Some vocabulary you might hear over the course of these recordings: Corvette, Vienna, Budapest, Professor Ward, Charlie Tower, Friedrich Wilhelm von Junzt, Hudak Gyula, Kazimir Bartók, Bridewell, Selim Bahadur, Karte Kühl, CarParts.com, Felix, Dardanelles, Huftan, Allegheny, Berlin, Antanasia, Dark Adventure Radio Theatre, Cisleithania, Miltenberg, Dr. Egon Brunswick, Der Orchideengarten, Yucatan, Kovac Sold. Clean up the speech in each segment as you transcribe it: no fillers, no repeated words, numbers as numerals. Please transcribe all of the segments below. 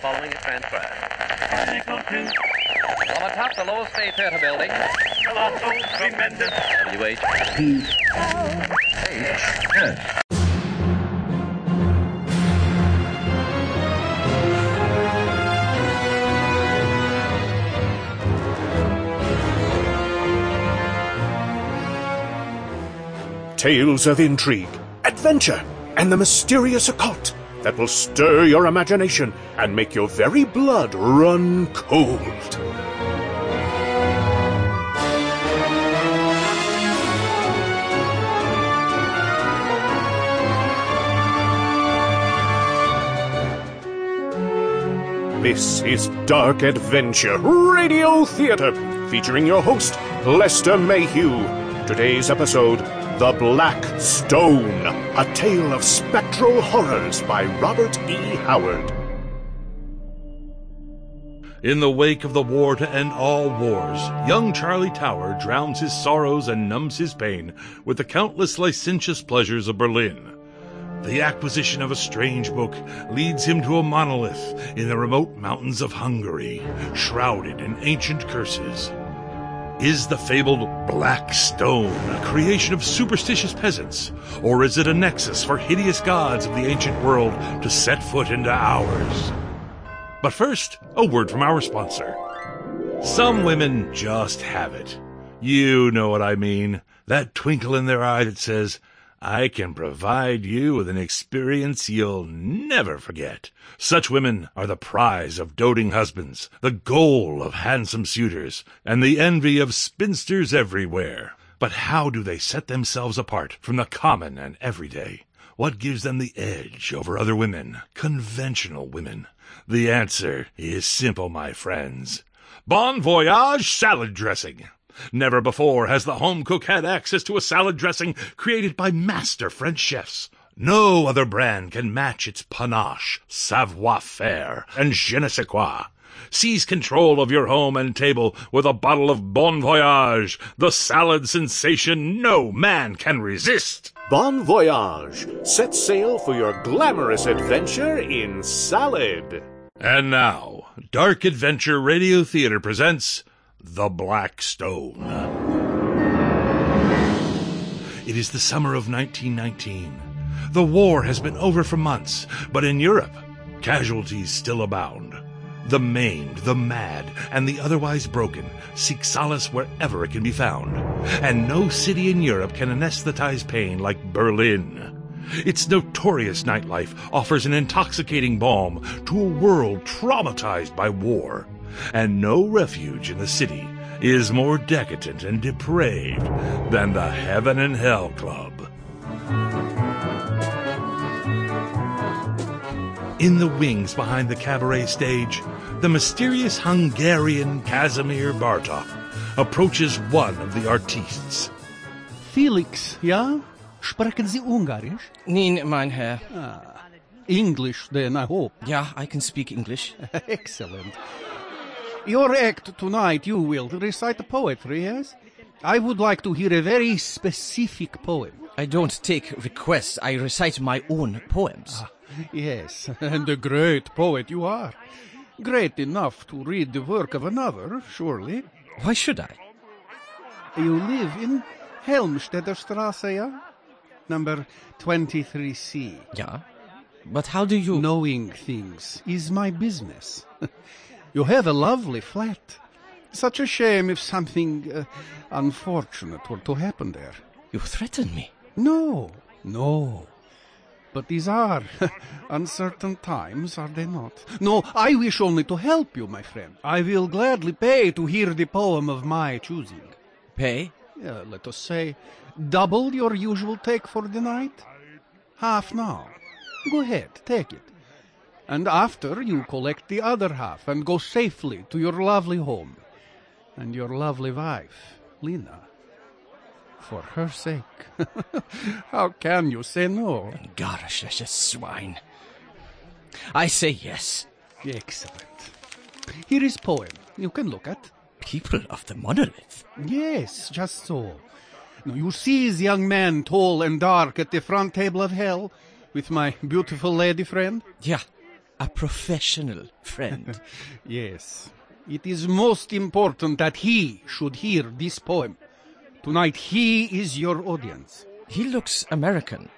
Following transfer. From atop the Lowell State Theatre building. Colossal, tremendous. WHPHS. Tales of intrigue, adventure, and the mysterious occult that will stir your imagination and make your very blood run cold. This is Dark Adventure Radio Theatre, featuring your host, Lester Mayhew. Today's episode... The Black Stone, a tale of spectral horrors by Robert E. Howard. In the wake of the war to end all wars, young Charlie Tower drowns his sorrows and numbs his pain with the countless licentious pleasures of Berlin. The acquisition of a strange book leads him to a monolith in the remote mountains of Hungary, shrouded in ancient curses. Is the fabled Black Stone a creation of superstitious peasants, or is it a nexus for hideous gods of the ancient world to set foot into ours? But first, a word from our sponsor. Some women just have it. You know what I mean. That twinkle in their eye that says, I can provide you with an experience you'll never forget. Such women are the prize of doting husbands, the goal of handsome suitors, and the envy of spinsters everywhere. But how do they set themselves apart from the common and everyday? What gives them the edge over other women, conventional women? The answer is simple, my friends. Bon Voyage salad dressing. Never before has the home cook had access to a salad dressing created by master French chefs. No other brand can match its panache, savoir-faire, and je ne sais quoi. Seize control of your home and table with a bottle of Bon Voyage, the salad sensation no man can resist. Bon Voyage. Set sail for your glamorous adventure in salad. And now, Dark Adventure Radio Theater presents... The Black Stone. It is the summer of 1919. The war has been over for months, but in Europe, casualties still abound. The maimed, the mad, and the otherwise broken seek solace wherever it can be found. And no city in Europe can anesthetize pain like Berlin. Its notorious nightlife offers an intoxicating balm to a world traumatized by war. And no refuge in the city is more decadent and depraved than the Heaven and Hell Club. In the wings behind the cabaret stage, the mysterious Hungarian Kazimir Bartók approaches one of the artistes. Felix, ja? Sprechen Sie Ungarisch? Nein, mein Herr. Ah, English, then, I hope. Yeah, I can speak English. Excellent. Your act tonight, you will recite the poetry, yes? I would like to hear a very specific poem. I don't take requests. I recite my own poems. Ah, yes, and a great poet you are. Great enough to read the work of another, surely. Why should I? You live in Helmstedter Strasse, yeah? Number 23C. Yeah? But how do you... Knowing things is my business. You have a lovely flat. Such a shame if something unfortunate were to happen there. You threaten me? No. But these are uncertain times, are they not? No, I wish only to help you, my friend. I will gladly pay to hear the poem of my choosing. Pay? Let us say, double your usual take for the night? Half now. Go ahead, take it. And after, you collect the other half and go safely to your lovely home and your lovely wife, Lena. For her sake. How can you say no? Gosh, such a swine. I say yes. Excellent. Here is poem you can look at. People of the monolith. Yes, just so. Now you see the young man, tall and dark, at the front table of hell... with my beautiful lady friend? Yeah, a professional friend. Yes. It is most important that he should hear this poem. Tonight he is your audience. He looks American.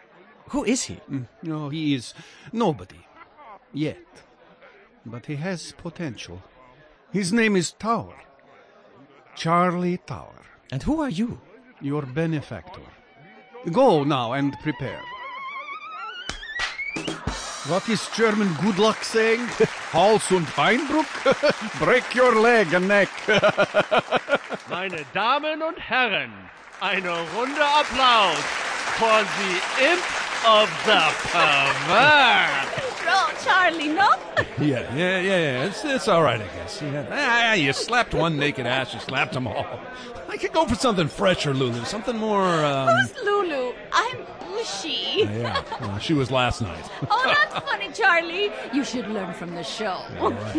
Who is he? No, he is nobody. Yet. But he has potential. His name is Tower. Charlie Tower. And who are you? Your benefactor. Go now and prepare. What is German good luck saying? Hals und Beinbruch? Break your leg and neck. Meine Damen und Herren, eine Runde Applaus for the imp of the pervert. Roll, Charlie, no? Yeah. It's all right, I guess. Yeah. Ah, you slapped one naked ass, you slapped them all. I could go for something fresher, Lulu. Something more, Who's Lulu? I'm Bushy. Yeah, well, she was last night. Oh, that's funny, Charlie. You should learn from the show. Yeah, right.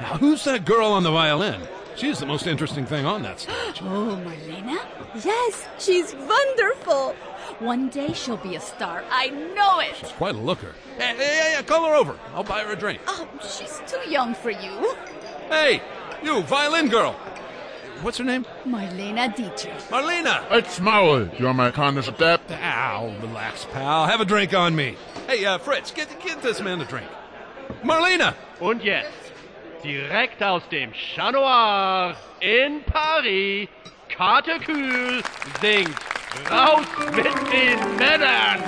Now, who's that girl on the violin? She's the most interesting thing on that stage. Oh, Marlena? Yes, she's wonderful. One day she'll be a star. I know it. She's quite a looker. Hey, call her over. I'll buy her a drink. Oh, she's too young for you. Hey, you, violin girl. What's her name? Marlena Dietrich. Marlena! It's Maul. You're my kindness adept. Ow, relax, pal. Have a drink on me. Hey, Fritz, get this man a drink. Marlena! Und jetzt, direkt aus dem Chat Noir in Paris, Karte Kühl singt Raus mit den Männern!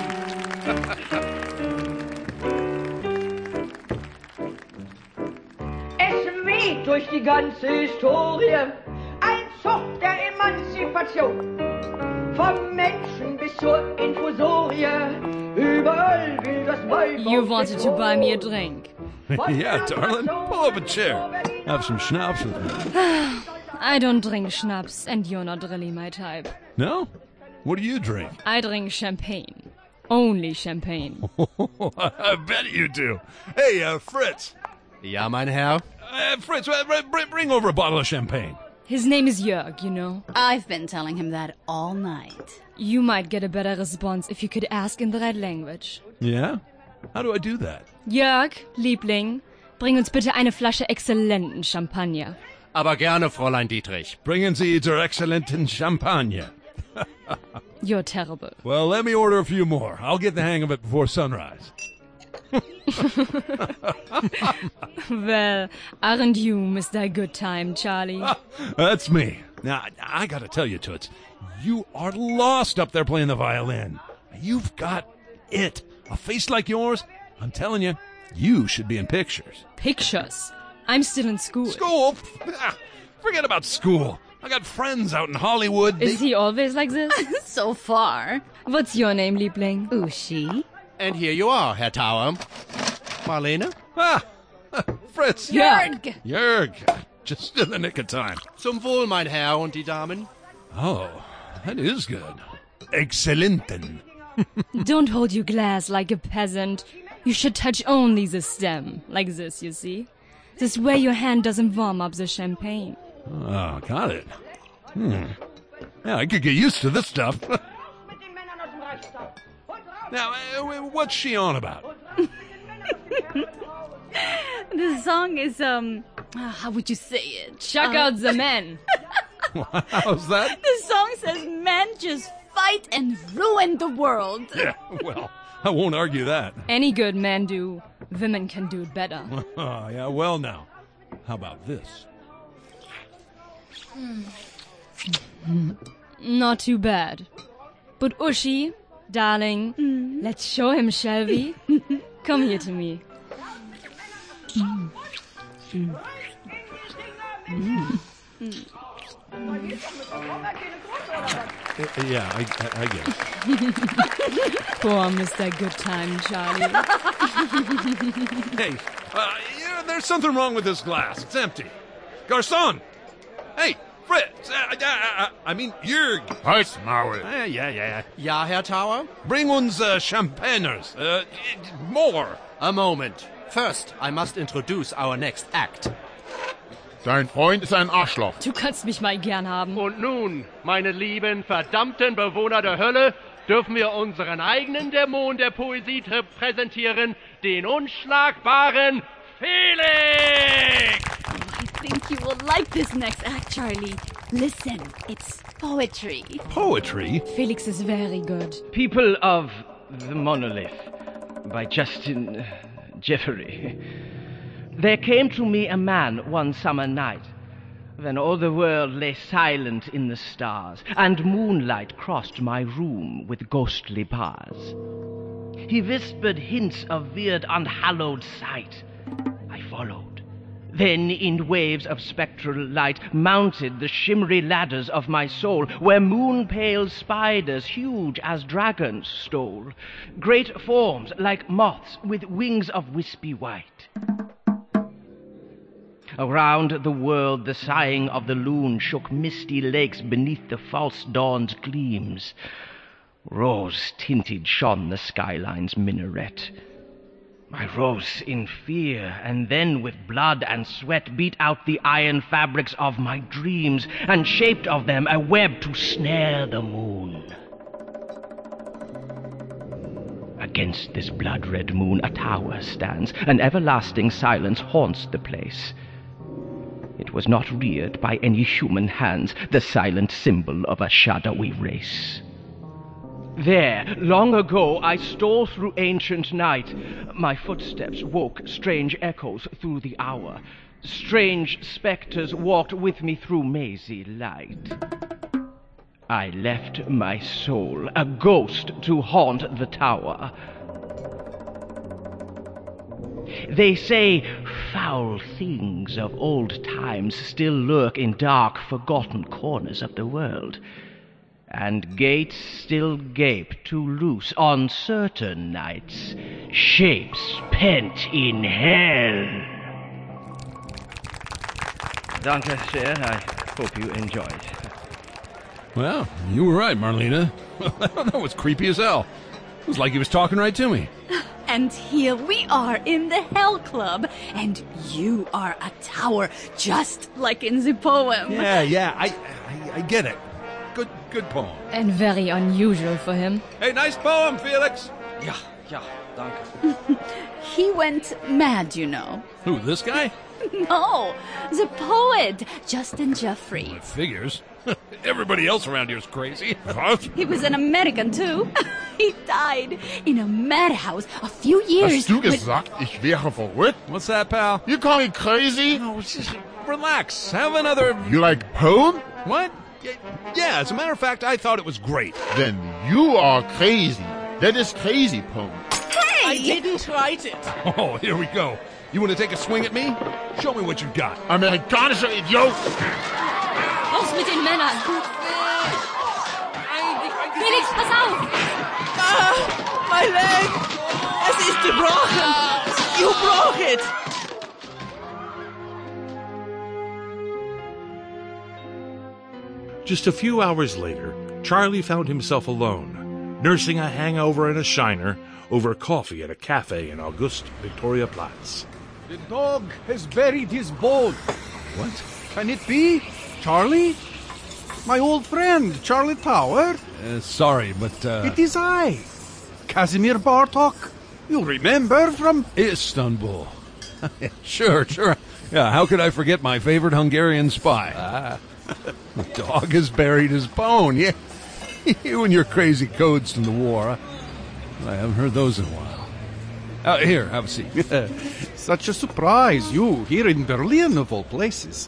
Es weht durch die ganze Historie ein Zug der Emanzipation. Vom Menschen bis zur Infusorie, überall will das Weib. You wanted to buy me a drink. Yeah, darling, pull up a chair. Have some schnapps with me. I don't drink schnapps, and you're not really my type. No? What do you drink? I drink champagne. Only champagne. I bet you do. Hey, Fritz. Ja, mein Herr? Fritz, bring over a bottle of champagne. His name is Jörg, you know. I've been telling him that all night. You might get a better response if you could ask in the right language. Yeah? How do I do that? Jörg, Liebling, bring uns bitte eine Flasche exzellenten Champagner. Aber gerne, Fräulein Dietrich. Bringen Sie zur exzellenten Champagner. You're terrible. Well, let me order a few more. I'll get the hang of it before sunrise. Well, aren't you Mr. Good Time, Charlie? That's me. Now, I gotta tell you, Toots, you are lost up there playing the violin. You've got it. A face like yours, I'm telling you, you should be in pictures. Pictures? I'm still in school. School? Forget about school. I got friends out in Hollywood. Is he always like this? So far. What's your name, Liebling? Ushi. And here you are, Herr Tower. Marlena? Ah! Fritz! Jörg! Just in the nick of time. Zum Wohl, mein Herr und die Damen. Oh, that is good. Exzellenten. Don't hold your glass like a peasant. You should touch only the stem. Like this, you see? This way your hand doesn't warm up the champagne. Oh, got it. Yeah, I could get used to this stuff. Now, what's she on about? The song is, how would you say it? Chuck out the men. How's that? The song says men just fight and ruin the world. Yeah, well, I won't argue that. Any good men do. Women can do it better. Oh, yeah, well now, how about this? Not too bad. But Ushi, darling, let's show him, shall we? Come here to me. Yeah, I get it. Poor Mr. Good Time, Charlie. Hey, there's something wrong with this glass. It's empty. Garçon! Hey, Fritz! I mean, Jörg! Heiß, Maul! Yeah. Ja, Herr Tower? Bring uns champagners. More! A moment. First, I must introduce our next act. Dein Freund ist ein Arschloch. Du kannst mich mal gern haben. Und nun, meine lieben, verdammten Bewohner der Hölle, dürfen wir unseren eigenen Dämon der Poesie präsentieren, den unschlagbaren Felix! I think you will like this next act, Charlie. Listen, it's poetry. Poetry? Felix is very good. People of the Monolith by Justin Jeffrey. There came to me a man one summer night, when all the world lay silent in the stars, and moonlight crossed my room with ghostly bars. He whispered hints of weird, unhallowed sight. I followed. Then, in waves of spectral light, mounted the shimmery ladders of my soul, where moon-pale spiders, huge as dragons, stole, great forms like moths with wings of wispy white. Around the world the sighing of the loon shook misty lakes beneath the false dawn's gleams. Rose-tinted shone the skyline's minaret. I rose in fear, and then with blood and sweat beat out the iron fabrics of my dreams, and shaped of them a web to snare the moon. Against this blood-red moon a tower stands, and everlasting silence haunts the place. It was not reared by any human hands, the silent symbol of a shadowy race. There, long ago, I stole through ancient night. My footsteps woke strange echoes through the hour. Strange specters walked with me through mazy light. I left my soul, a ghost, to haunt the tower. They say foul things of old times still lurk in dark, forgotten corners of the world. And gates still gape to loose on certain nights, shapes pent in hell. Danke sehr, I hope you enjoyed. Well, you were right, Marlena. That was creepy as hell. It was like he was talking right to me. And here we are in the Hell Club, and you are a tower, just like in the poem. Yeah, I get it. Good poem. And very unusual for him. Hey, nice poem, Felix. Yeah, danke. He went mad, you know. Who, this guy? No, the poet, Justin Jeffrey. Well, figures. Everybody else around here is crazy. He was an American, too. He died in a madhouse a few years. Hast du gesagt, ich wäre verrückt? What's that, pal? You call me crazy? No, just relax. Have another... You like poem? What? Yeah, as a matter of fact, I thought it was great. Then you are crazy. That is crazy poem. Hey! I didn't write it. Oh, here we go. You want to take a swing at me? Show me what you've got. Amerikanischer Idiot! Raus mit den Männern! Felix, pass auf! Ah, my leg! Es ist gebrochen! You broke it! Just a few hours later, Charlie found himself alone, nursing a hangover and a shiner over coffee at a cafe in Auguste-Viktoria-Platz. The dog has buried his bone. What? Can it be? Charlie? My old friend, Charlie Tower? Sorry, but... It is I, Kazimir Bartók. You remember from... Istanbul. Sure. Yeah, how could I forget my favorite Hungarian spy? The dog has buried his bone. Yeah. You and your crazy codes from the war. I haven't heard those in a while. Here, have a seat. Such a surprise, you, here in Berlin of all places.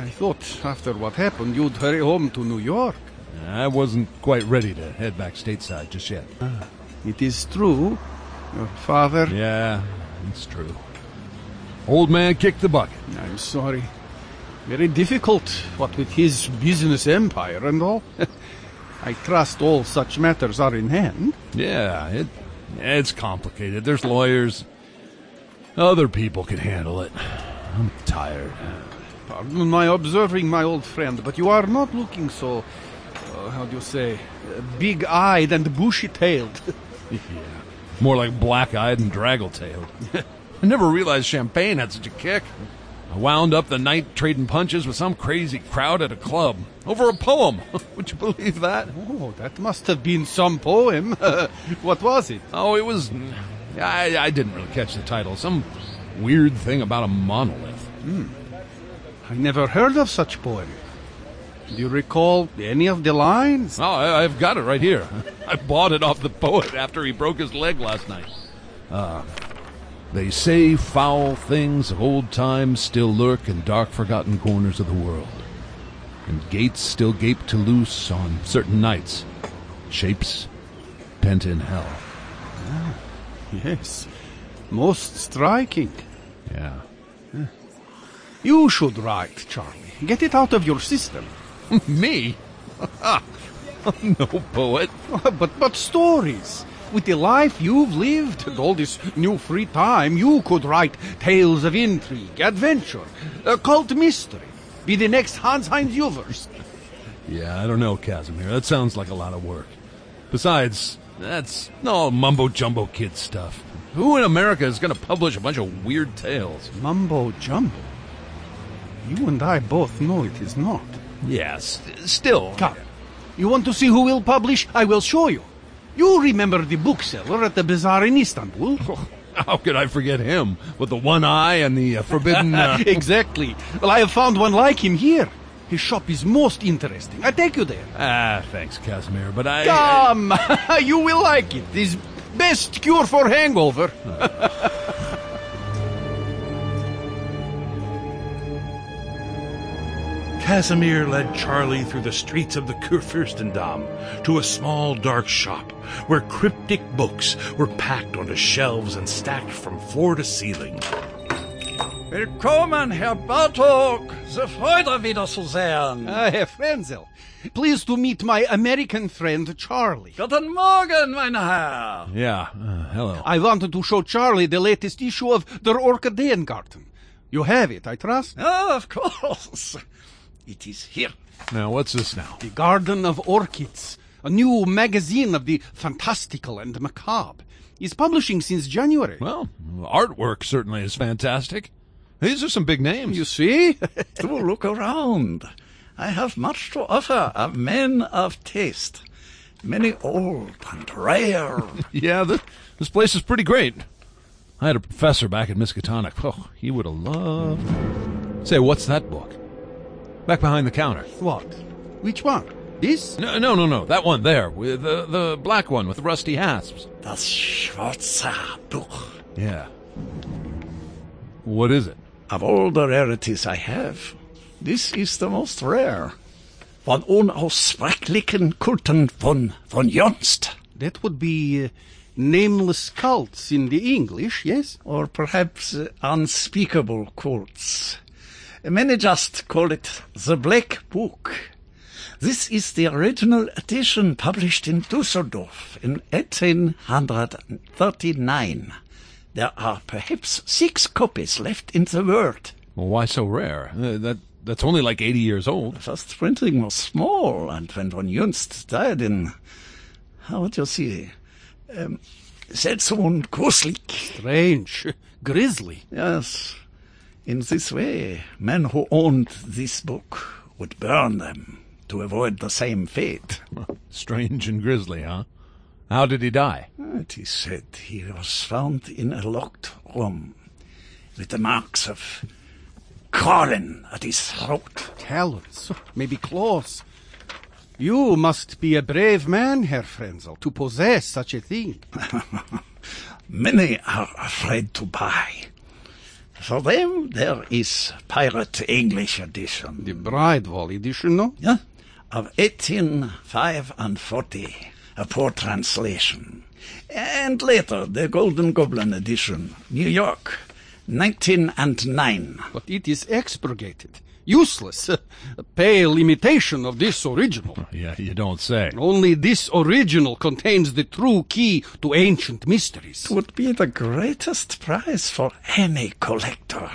I thought after what happened you'd hurry home to New York. I wasn't quite ready to head back stateside just yet. It is true, your father... Yeah, it's true. Old man kicked the bucket. I'm sorry. Very difficult, what with his business empire and all. I trust all such matters are in hand. Yeah, it's complicated. There's lawyers. Other people can handle it. I'm tired. Pardon my observing, my old friend, but you are not looking so, big-eyed and bushy-tailed. Yeah, more like black-eyed and draggle-tailed. I never realized champagne had such a kick. I I wound up the night trading punches with some crazy crowd at a club over a poem. Would you believe that? Oh, that must have been some poem. What was it? Oh, it was... I didn't really catch the title. Some weird thing about a monolith. I never heard of such poem. Do you recall any of the lines? Oh, I've got it right here. I bought it off the poet after he broke his leg last night. They say foul things of old times still lurk in dark forgotten corners of the world, and gates still gape to loose on certain nights, shapes pent in hell. Ah, yes, most striking. Yeah. You should write, Charlie. Get it out of your system. Me? No poet. But stories. With the life you've lived and all this new free time, you could write tales of intrigue, adventure, occult mystery. Be the next Hans-Heinz Jüvers. Yeah, I don't know, Kazimir. That sounds like a lot of work. Besides, that's all mumbo-jumbo kid stuff. Who in America is going to publish a bunch of weird tales? Mumbo-jumbo? You and I both know it is not. Yes, still. Come. You want to see who will publish? I will show you. You remember the bookseller at the bazaar in Istanbul? Oh, how could I forget him? With the one eye and the forbidden... Exactly. Well, I have found one like him here. His shop is most interesting. I take you there. Ah, thanks, Kazimir, but I... Come! You will like it. His best cure for hangover. Kazimir led Charlie through the streets of the Kurfürstendamm to a small dark shop where cryptic books were packed onto shelves and stacked from floor to ceiling. Willkommen, Herr Bartók. The Freude wieder zu sehen. Herr Frenzel. Pleased to meet my American friend, Charlie. Guten Morgen, mein Herr. Yeah, hello. I wanted to show Charlie the latest issue of Der Orchideengarten. You have it, I trust? Oh, of course. It is here. Now, what's this now? The Garden of Orchids, a new magazine of the fantastical and macabre. It's publishing since January. Well, artwork certainly is fantastic. These are some big names. You see? Do look around. I have much to offer a man of taste. Many old and rare. Yeah, this place is pretty great. I had a professor back at Miskatonic. Oh, he would have loved... Say, what's that book? Back behind the counter. What? Which one? This? No. That one there. With the black one with the rusty hasps. Das schwarze Buch. Yeah. What is it? Of all the rarities I have, this is the most rare. Von unaussprechlichen Kulten von Junzt. That would be nameless cults in the English, yes? Or perhaps unspeakable cults. Many just call it The Black Book. This is the original edition published in Dusseldorf in 1839. There are perhaps 6 copies left in the world. Well, why so rare? That's only like 80 years old. First printing was small, and when von Junzt died in... How would you see? Seltsam and gruselig. Strange. Grisly. Yes. In this way, men who owned this book would burn them to avoid the same fate. Strange and grisly, huh? How did he die? It is said he was found in a locked room with the marks of talons at his throat. Talons? Maybe claws. You must be a brave man, Herr Frenzel, to possess such a thing. Many are afraid to buy. For them, there is Pirate English Edition. The Bridewell Edition, no? Yeah, of 1845, a poor translation. And later, the Golden Goblin Edition, New York, 1909. But it is expurgated, useless, a pale imitation of this original. Yeah, you don't say. Only this original contains the true key to ancient mysteries. It would be the greatest prize for any collector,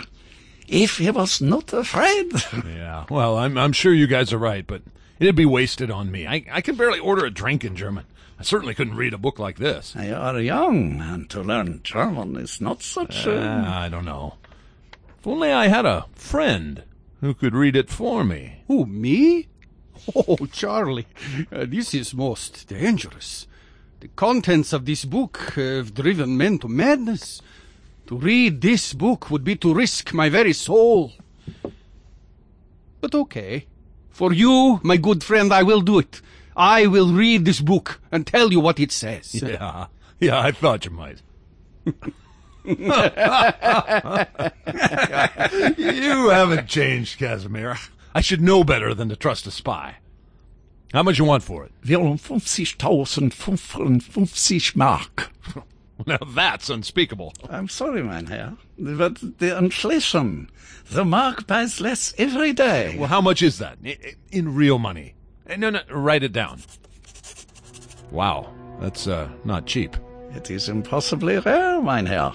if he was not afraid. Yeah, well, I'm sure you guys are right, but it'd be wasted on me. I can barely order a drink in German. I certainly couldn't read a book like this. You are young, and to learn German is not such a... I don't know. If only I had a friend who could read it for me. Who, me? Oh, Charlie, this is most dangerous. The contents of this book have driven men to madness. To read this book would be to risk my very soul. But okay. For you, my good friend, I will do it. I will read this book and tell you what it says. Yeah, I thought you might. You haven't changed, Kazimir. I should know better than to trust a spy. How much you want for it? 54,555 Mark. Now that's unspeakable. I'm sorry, mein Herr, but the inflation. The mark buys less every day. Well, how much is that? In real money? No, write it down. Wow, that's not cheap. It is impossibly rare, mein Herr.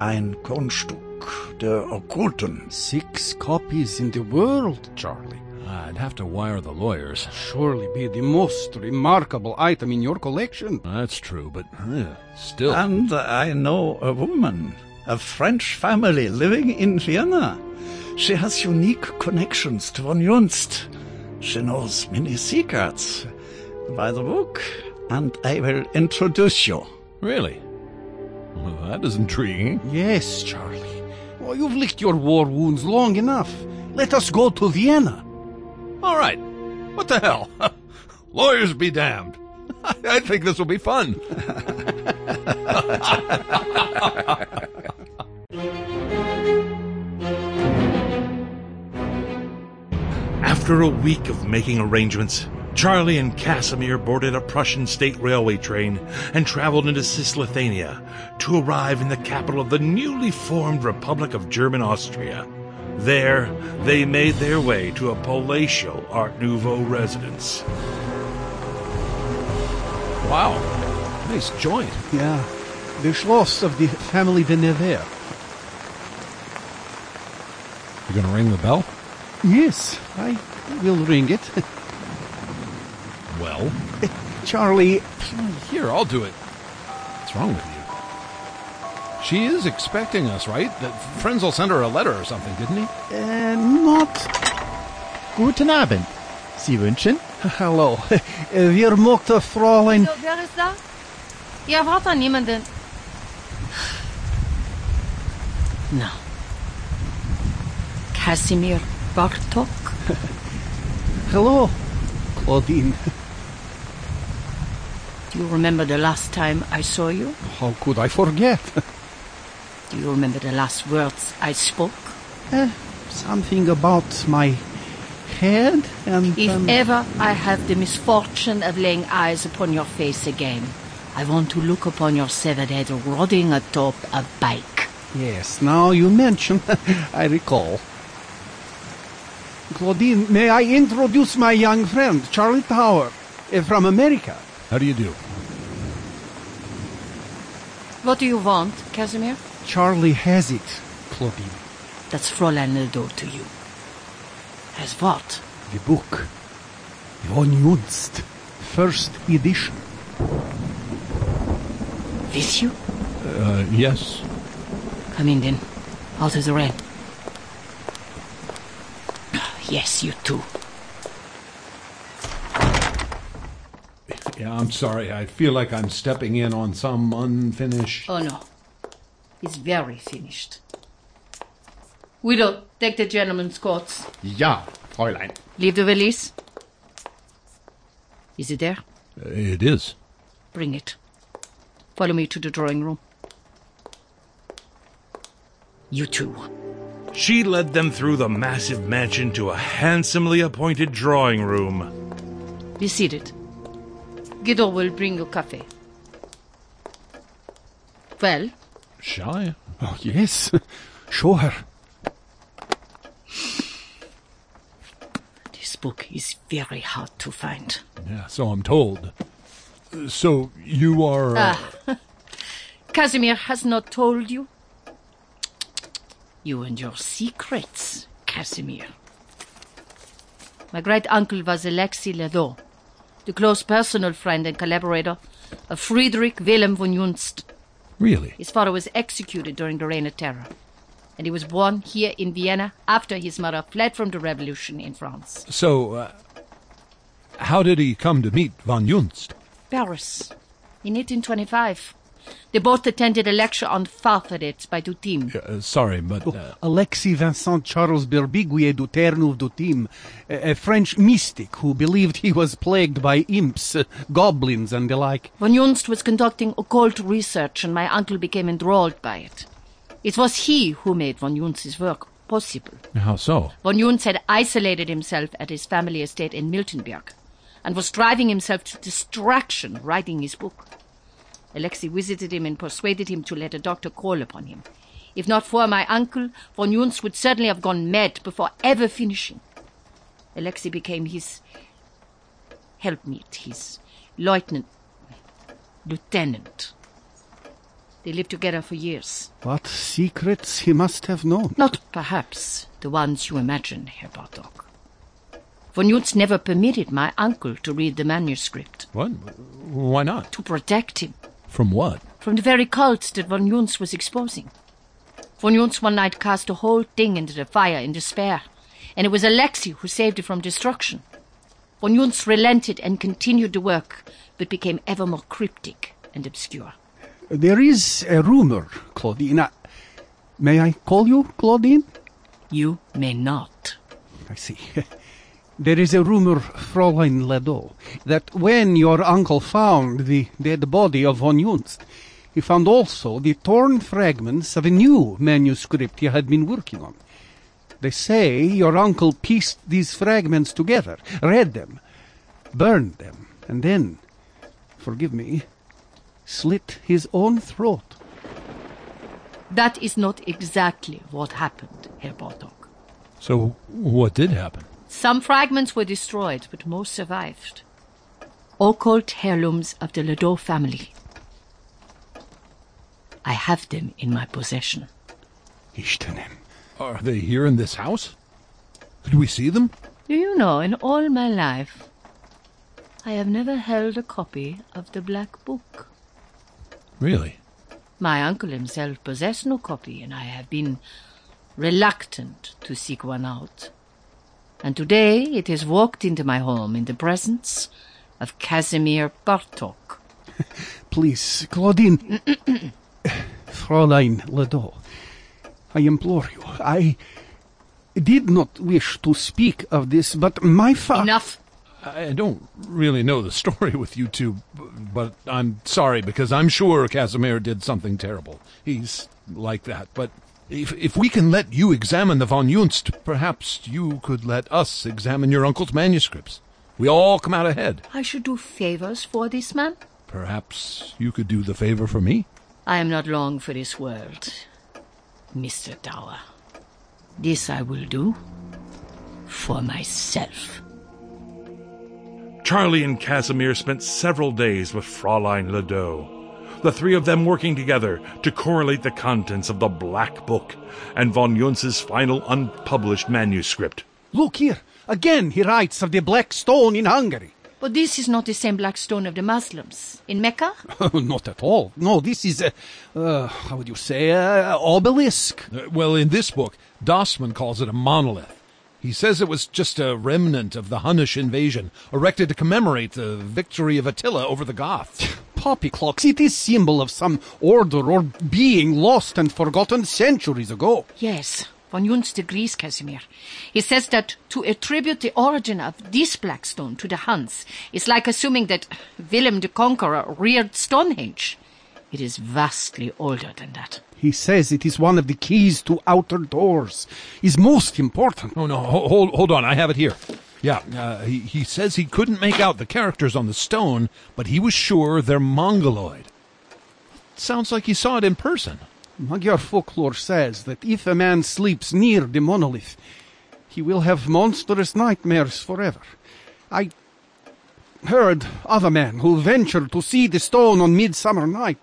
Ein Grundstück der Okkulten. 6 copies in the world, Charlie. I'd have to wire the lawyers. Surely be the most remarkable item in your collection. That's true, but still. And I know a woman, a French family living in Vienna. She has unique connections to von Junzt. She knows many secrets. By the book, and I will introduce you. Really? Well, that is intriguing. Yes, Charlie. Well, you've licked your war wounds long enough. Let us go to Vienna. All right. What the hell? Lawyers be damned. I think this will be fun. After a week of making arrangements, Charlie and Kazimir boarded a Prussian state railway train and traveled into Cisleithania to arrive in the capital of the newly formed Republic of German Austria. There, they made their way to a palatial Art Nouveau residence. Wow, nice joint. Yeah, the Schloss of the family de Nevers. You gonna ring the bell? Yes, I will ring it. Well? Charlie. Here, I'll do it. What's wrong with you? She is expecting us, right? Frenzel sent her a letter or something, didn't he? Not. Guten Abend. Sie wünschen? Hallo. Wir mochten Fräulein. So, wer ist da? Ja, warte an jemanden. No. Kazimir Bartók? Hello, Claudine. Do you remember the last time I saw you? How could I forget? Do you remember the last words I spoke? Something about my head and... If ever I have the misfortune of laying eyes upon your face again, I want to look upon your severed head rotting atop a bike. Yes, now you mention, I recall. Claudine, may I introduce my young friend, Charlie Tower, from America? How do you do? What do you want, Kazimir? Charlie has it, Claudine. That's Fräulein Ladeau to you. Has what? The book. Von Junzt. First edition. With you? Yes. Come in then. Out of the rain. Yes, you too. Yeah, I'm sorry. I feel like I'm stepping in on some unfinished... Oh, no. It's very finished. Widow, take the gentleman's coats. Ja, Fräulein. Leave the valise. Is it there? It is. Bring it. Follow me to the drawing room. You too. She led them through the massive mansion to a handsomely appointed drawing room. Be seated. Guido will bring you coffee. Well? Shall I? Oh, yes. Sure. This book is very hard to find. Yeah, so I'm told. So you are... Kazimir has not told you? You and your secrets, Kazimir. My great-uncle was Alexis Ladeau, the close personal friend and collaborator of Friedrich Wilhelm von Junzt. Really? His father was executed during the Reign of Terror. and he was born here in Vienna after his mother fled from the revolution in France. So, how did he come to meet von Junzt? Paris, in 1825. They both attended a lecture on Farfadet by Dutim. Sorry, but... Alexis Vincent Charles Berbiguier Duternu of Dutim, a French mystic who believed he was plagued by imps, goblins and the like. Von Junzt was conducting occult research and my uncle became enthralled by it. It was he who made von Juntz's work possible. How so? Von Junzt had isolated himself at his family estate in Miltenberg and was driving himself to distraction writing his book. Alexei visited him and persuaded him to let a doctor call upon him. If not for my uncle, von Junzt would certainly have gone mad before ever finishing. Alexei became his helpmeet, his lieutenant. They lived together for years. What secrets he must have known. Not perhaps the ones you imagine, Herr Bartók. Von Junzt never permitted my uncle to read the manuscript. What? Why not? To protect him. From what? From the very cult that von Junzt was exposing. Von Junzt one night cast the whole thing into the fire in despair, and it was Alexei who saved it from destruction. Von Junzt relented and continued the work, but became ever more cryptic and obscure. There is a rumor, Claudine. May I call you Claudine? You may not. I see. There is a rumor, Fräulein Ladeau, that when your uncle found the dead body of von Junzt, he found also the torn fragments of a new manuscript he had been working on. They say your uncle pieced these fragments together, read them, burned them, and then, forgive me, slit his own throat. That is not exactly what happened, Herr Bartók. So what did happen? Some fragments were destroyed, but most survived. Occult heirlooms of the Ladeau family. I have them in my possession. Istenem. Are they here in this house? Could we see them? Do you know, in all my life, I have never held a copy of the Black Book. Really? My uncle himself possessed no copy, and I have been reluctant to seek one out. And today it has walked into my home in the presence of Kazimir Bartók. Please, Claudine, Fräulein Ladeau, I implore you. I did not wish to speak of this, but my father... Enough! I don't really know the story with you two, but I'm sorry, because I'm sure Kazimir did something terrible. He's like that, but... If we can let you examine the von Junzt, perhaps you could let us examine your uncle's manuscripts. We all come out ahead. I should do favors for this man? Perhaps you could do the favor for me? I am not long for this world, Mr. Tower. This I will do for myself. Charlie and Kazimir spent several days with Fräulein Ladeau. The three of them working together to correlate the contents of the Black Book and von Juntz's final unpublished manuscript. Look here. Again he writes of the Black Stone in Hungary. But this is not the same Black Stone of the Muslims. In Mecca? Not at all. No, this is a, how would you say, obelisk. Well, in this book, Dossmann calls it a monolith. He says it was just a remnant of the Hunnish invasion, erected to commemorate the victory of Attila over the Goths. Poppy clocks, it is symbol of some order or being lost and forgotten centuries ago. Yes, von Junzt agrees, Kazimir. He says that to attribute the origin of this Black Stone to the Huns is like assuming that Wilhelm the Conqueror reared Stonehenge. It is vastly older than that. He says it is one of the keys to outer doors. Is most important. Oh, no, hold on, I have it here. Yeah, he says he couldn't make out the characters on the stone, but he was sure they're Mongoloid. Sounds like he saw it in person. Magyar folklore says that if a man sleeps near the monolith, he will have monstrous nightmares forever. I heard of a man who ventured to see the stone on Midsummer Night.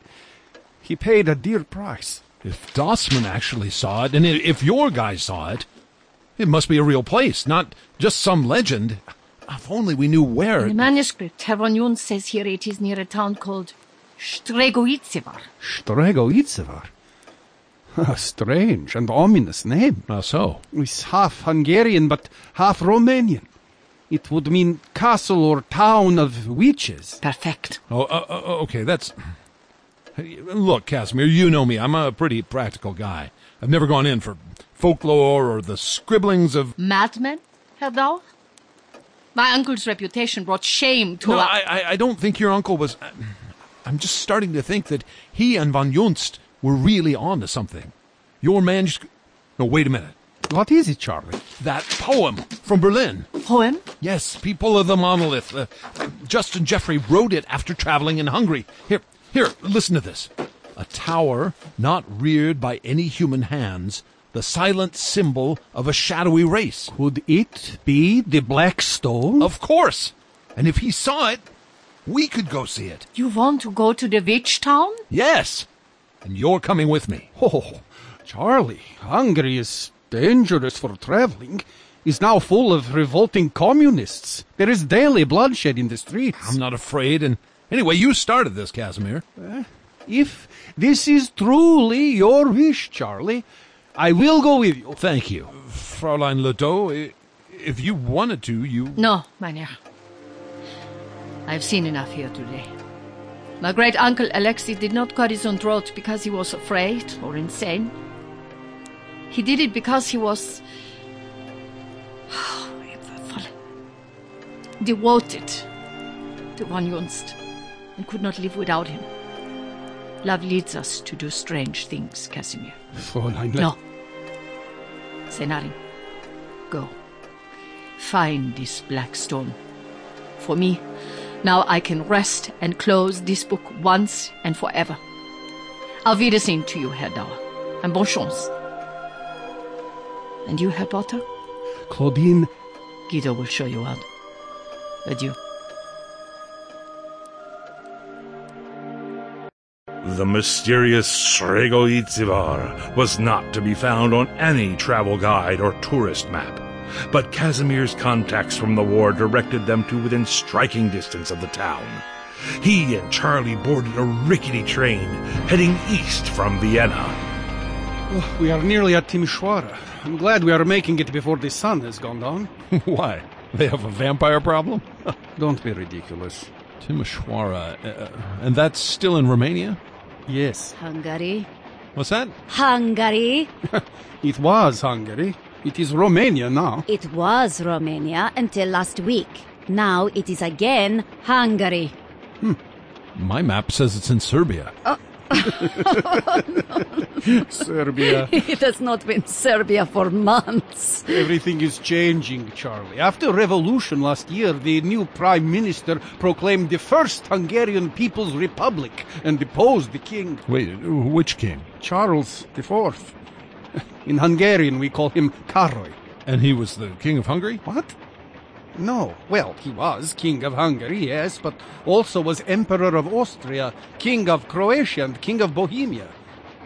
He paid a dear price. If Dossmann actually saw it, and if your guy saw it, it must be a real place, not just some legend. If only we knew where. In the manuscript, Herr von Junzt says here it is near a town called Stregoicavar. Stregoicavar? A strange and ominous name. How so? It's half Hungarian, but half Romanian. It would mean castle or town of witches. Perfect. Oh, okay, that's... Look, Kazimir, you know me. I'm a pretty practical guy. I've never gone in for folklore or the scribblings of... Madmen, Herr Dow? My uncle's reputation brought shame to us. I don't think your uncle was... I'm just starting to think that he and von Junzt were really on to something. Your manuscript... No, wait a minute. What is it, Charlie? That poem from Berlin. Poem? Yes, People of the Monolith. Justin Jeffrey wrote it after traveling in Hungary. Here, listen to this. A tower not reared by any human hands, the silent symbol of a shadowy race. Could it be the Black Stone? Of course. And if he saw it, we could go see it. You want to go to the witch town? Yes. And you're coming with me. Oh, Charlie, Hungary is dangerous for traveling. Is now full of revolting communists. There is daily bloodshed in the streets. I'm not afraid, and... Anyway, you started this, Kazimir. If this is truly your wish, Charlie, I will go with you. Thank you. Fräulein Ladeau, if you wanted to, you... No, Mynheer. I've seen enough here today. My great-uncle Alexis did not cut his own throat because he was afraid or insane. He did it because he was... Oh, devoted to von Junzt. And could not live without him. Love leads us to do strange things, Kazimir. No. Say nothing. Go. Find this Black Stone. For me, now I can rest and close this book once and forever. Auf Wiedersehen to you, Herr Dow, and bonne chance. And you, Herr Bartók? Claudine. Guido will show you out. Adieu. The mysterious Stregoicavar was not to be found on any travel guide or tourist map, but Kazimir's contacts from the war directed them to within striking distance of the town. He and Charlie boarded a rickety train heading east from Vienna. Oh, we are nearly at Timișoara. I'm glad we are making it before the sun has gone down. Why? They have a vampire problem? Don't be ridiculous. Timișoara. And that's still in Romania? Yes. Hungary. What's that? Hungary. It was Hungary. It is Romania now. It was Romania until last week. Now it is again Hungary. My map says it's in Serbia. No. Serbia. It has not been Serbia for months. Everything is changing, Charlie. After revolution last year, the new prime minister proclaimed the first Hungarian People's Republic and deposed the king. Wait, which king? Charles IV. In Hungarian, we call him Károly. And he was the king of Hungary? What? No. Well, he was king of Hungary, yes, but also was emperor of Austria, king of Croatia, and king of Bohemia.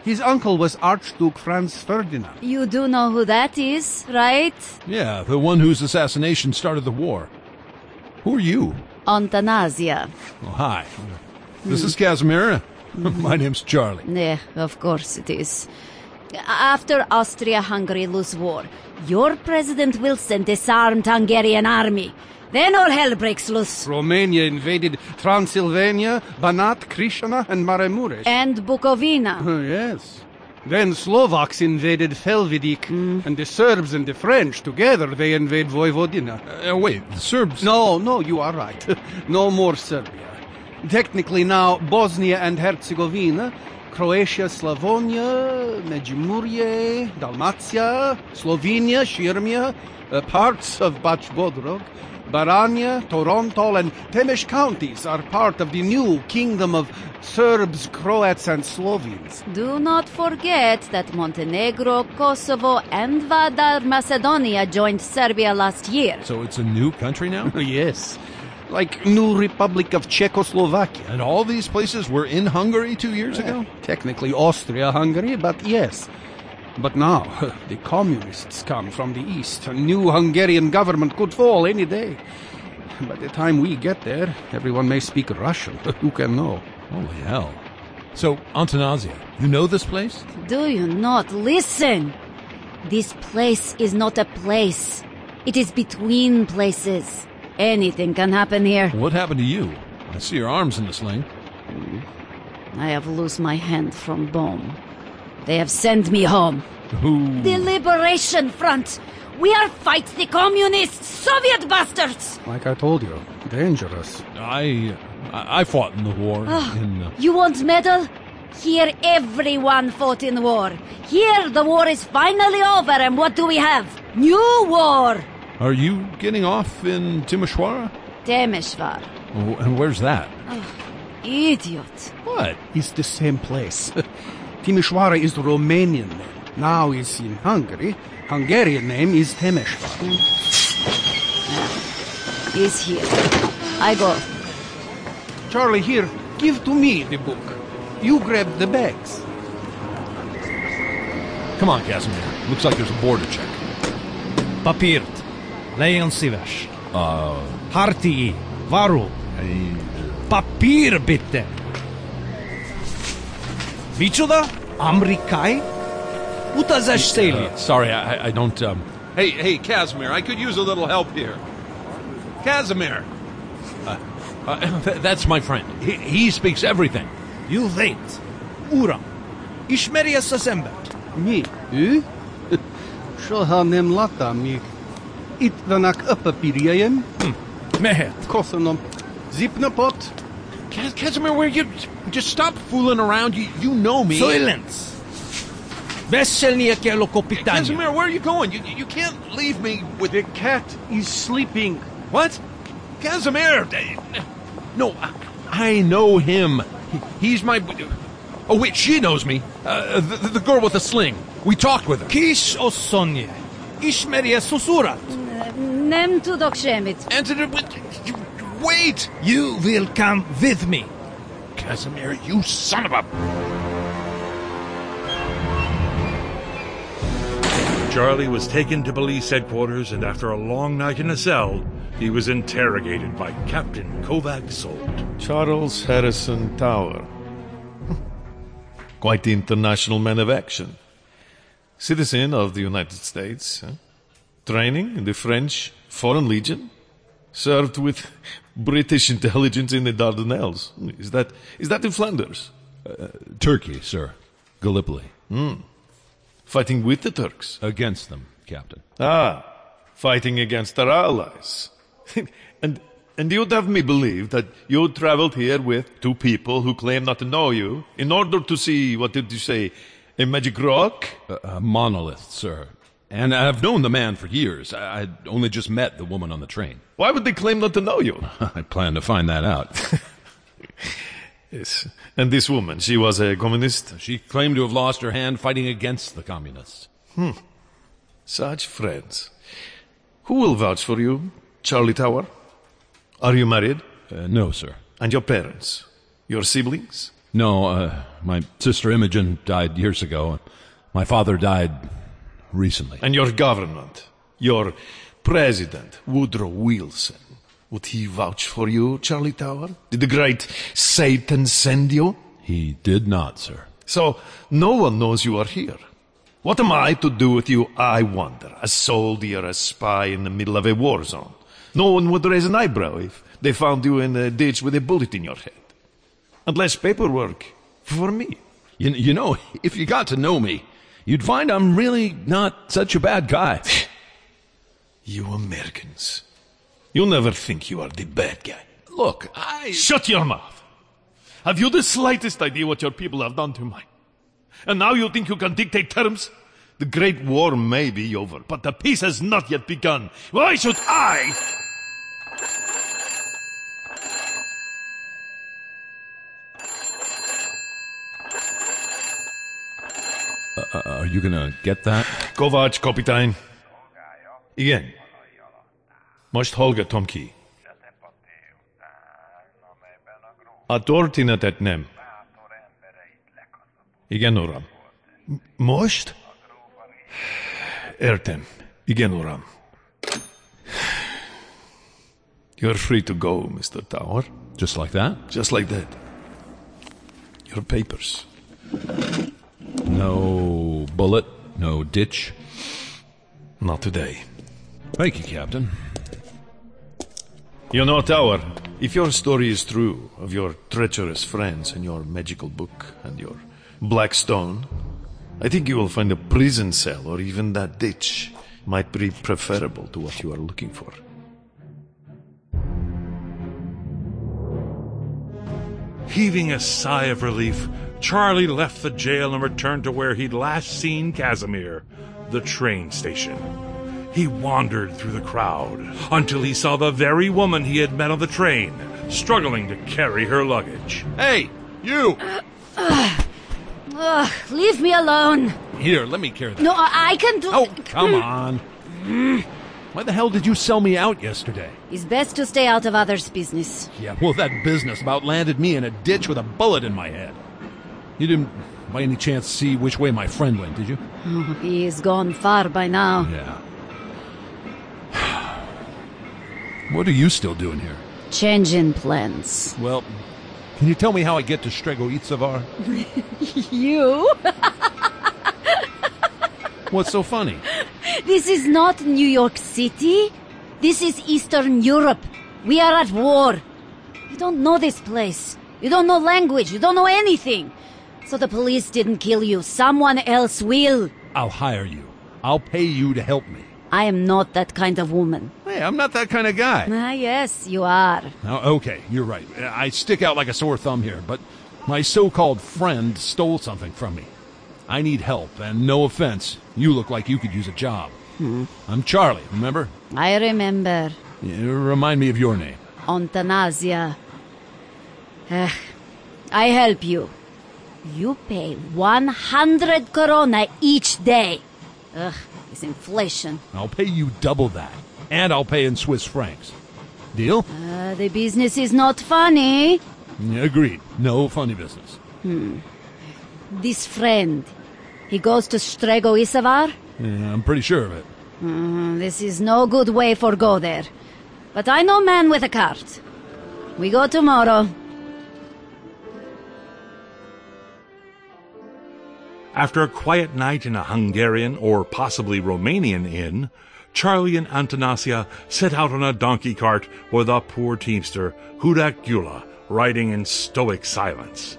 His uncle was Archduke Franz Ferdinand. You do know who that is, right? Yeah, the one whose assassination started the war. Who are you? Antanasia. Oh, hi. This is Kazimir. My name's Charlie. Yeah, of course it is. After Austria-Hungary lose war, your president will send this armed Hungarian army. Then all hell breaks loose. Romania invaded Transylvania, Banat, Krishna, and Maramuresh. And Bukovina. Yes. Then Slovaks invaded Felvidik, and the Serbs and the French, together, they invade Vojvodina. Wait, the Serbs... No, you are right. No more Serbia. Technically now Bosnia and Herzegovina... Croatia, Slavonia, Međimurje, Dalmatia, Slovenia, Shirmia, parts of Bach-Bodrog, Baranja, Torontol, and Temes counties are part of the new kingdom of Serbs, Croats, and Slovenes. Do not forget that Montenegro, Kosovo, and Vardar Macedonia joined Serbia last year. So it's a new country now? Yes. Like New Republic of Czechoslovakia. And all these places were in Hungary 2 years ago? Technically Austria-Hungary, but yes. But now, the communists come from the east. A new Hungarian government could fall any day. By the time we get there, everyone may speak Russian. Who can know? Holy hell. So, Antanasia, you know this place? Do you not listen? This place is not a place. It is between places. Anything can happen here. What happened to you? I see your arm's in the sling. I have lost my hand from bomb. They have sent me home. Who? The Liberation Front. We are fight the communist Soviet bastards. Like I told you, dangerous. I fought in the war. Oh, you want medal? Here everyone fought in war. Here the war is finally over, and what do we have? New war. Are you getting off in Timișoara? Timișoara. Oh, and where's that? Oh, idiot. What? It's the same place. Timișoara is the Romanian name. Now it's in Hungary. Hungarian name is Timișoara. He's here. I go. Charlie, here, give to me the book. You grab the bags. Come on, Kazimir. Looks like there's a border check. Papírt. Leon Sivash. Hartii. Varu. Papír, bitte. Micsoda? Amerikai? Utazás széli. Sorry, I don't... Hey, Kazimir, I could use a little help here. Kazimir! That's my friend. He speaks everything. You wait. Uram. Ismeri ezt az embert. Mi? Ő? Soha nem láttam még. Itt vannak a papírjaim. Mehet. Köszönöm. Zipnapot. Kazimir, where you... Just stop fooling around. You know me. Silence. Veselnie kelo kopitanie. Kazimir, where are you going? You can't leave me with... The cat is sleeping. What? Kazimir! No, I know him. He's my... Oh, wait, she knows me. The girl with the sling. We talked with her. Kis o sonje. Ismeri es susurat. Nem tudok semmit. Wait! You will come with me. Kazimir, you son of a... Charlie was taken to police headquarters, and after a long night in a cell... He was interrogated by Captain Kovac Sold. Charles Harrison Tower. Quite the international man of action. Citizen of the United States. Huh? Training in the French Foreign Legion. Served with British intelligence in the Dardanelles. Is that in Flanders? Turkey, sir. Gallipoli. Fighting with the Turks. Against them, Captain. Ah, fighting against our allies. And you'd have me believe that you traveled here with two people who claim not to know you in order to see, what did you say, a magic rock? A monolith, sir. And I've known the man for years. I'd only just met the woman on the train. Why would they claim not to know you? I plan to find that out. Yes. And this woman, she was a communist? She claimed to have lost her hand fighting against the communists. Such friends. Who will vouch for you? Charlie Tower? Are you married? No, sir. And your parents? Your siblings? No, my sister Imogen died years ago. My father died recently. And your government? Your president, Woodrow Wilson? Would he vouch for you, Charlie Tower? Did the great Satan send you? He did not, sir. So, no one knows you are here. What am I to do with you, I wonder? A soldier, a spy in the middle of a war zone. No one would raise an eyebrow if they found you in a ditch with a bullet in your head. And less paperwork for me. You know, if you got to know me, you'd find I'm really not such a bad guy. You Americans. You never think you are the bad guy. Look, Shut your mouth. Have you the slightest idea what your people have done to mine? And now you think you can dictate terms? The Great War may be over, but the peace has not yet begun. Why should I... are you gonna get that? Kovac, Kapitan. Igen. Most hallgatomki. A történetet nem. Igen, uram. Most? Ertem. Igen, uram. You're free to go, Mr. Tower. Just like that? Just like that. your papers. No bullet, no ditch. Not today. Thank you, Captain. You know, Tower, if your story is true of your treacherous friends and your magical book and your Black Stone, I think you will find a prison cell or even that ditch might be preferable to what you are looking for. Heaving a sigh of relief, Charlie left the jail and returned to where he'd last seen Kazimir, the train station. He wandered through the crowd until he saw the very woman he had met on the train, struggling to carry her luggage. Hey, you! Leave me alone. Here, let me carry that. No, I can do... Oh, come on. Why the hell did you sell me out yesterday? It's best to stay out of others' business. Yeah, well, that business about landed me in a ditch with a bullet in my head. You didn't, by any chance, see which way my friend went, did you? Oh, he's gone far by now. Yeah. What are you still doing here? Changing plans. Well... Can you tell me how I get to Stregoicavar? You? What's so funny? This is not New York City. This is Eastern Europe. We are at war. You don't know this place. You don't know language. You don't know anything. So the police didn't kill you. Someone else will. I'll hire you. I'll pay you to help me. I am not that kind of woman. Hey, I'm not that kind of guy. Yes, you are. Oh, okay, you're right. I stick out like a sore thumb here, but my so-called friend stole something from me. I need help, and no offense, you look like you could use a job. I'm Charlie, remember? I remember. You remind me of your name. Antanasia. I help you. You pay 100 corona each day. It's inflation. I'll pay you double that. And I'll pay in Swiss francs. Deal? The business is not funny. Agreed. No funny business. This friend, he goes to Stregoicavar? Yeah, I'm pretty sure of it. This is no good way for go there. But I know man with a cart. We go tomorrow. After a quiet night in a Hungarian or possibly Romanian inn, Charlie and Antanasia set out on a donkey cart with a poor teamster, Hudak Gyula, riding in stoic silence.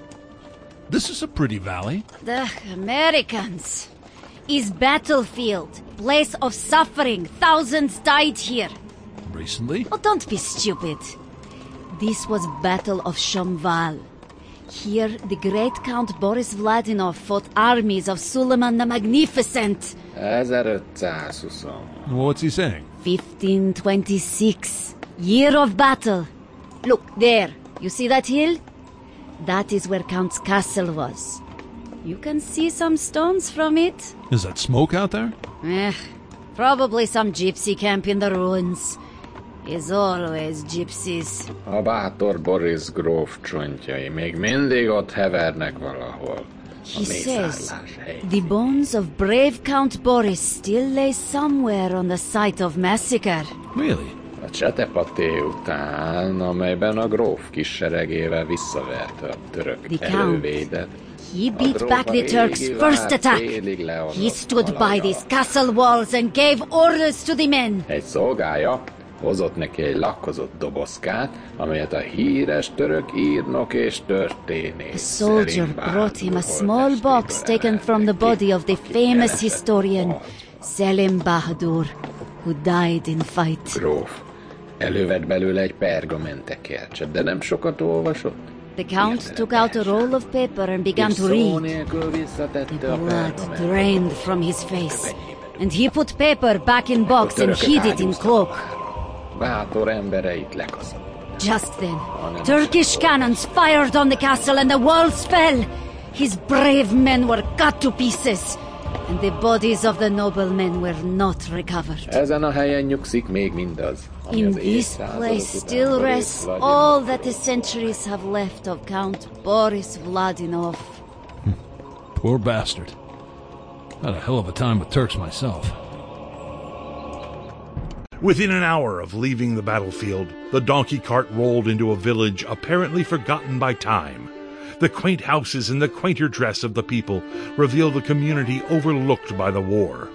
This is a pretty valley. The Americans. Is battlefield, place of suffering. Thousands died here. Recently? Oh, don't be stupid. This was Battle of Schomvaal. Here, the great Count Boris Vladinov fought armies of Suleiman the Magnificent. What's he saying? 1526. Year of battle. Look, there. You see that hill? That is where Count's castle was. You can see some stones from it. Is that smoke out there? Probably some gypsy camp in the ruins. Is always gypsies. A bátor Boris gróf csontjai még mindig ott hevernek valahol. He says the bones of brave Count Boris still lay somewhere on the site of massacre. Really? A csetepaté után, amelyben a gróf kisseregével visszaverte a török erővédet. He beat back the Turks' first attack. He stood by these castle walls and gave orders to the men. Egy szolgája hozott neki egy lakkozott dobozkát, amelyet a híres török írnok és történész. A soldier brought him a small box taken from the body of the famous historian Selim Bahadur, who died in fight. Gróf, elővett belőle egy pergamentekercset, de nem sokat olvasott. The count took out a roll of paper and began to read. The blood drained from his face, and he put paper back in box and hid it in cloak. Just then, Turkish cannons fired on the castle and the walls fell. His brave men were cut to pieces, and the bodies of the noblemen were not recovered. In this place still rests all that the centuries have left of Count Boris Vladinov. Poor bastard. Had a hell of a time with Turks myself. Within an hour of leaving the battlefield, the donkey cart rolled into a village apparently forgotten by time. The quaint houses and the quainter dress of the people reveal the community overlooked by the war.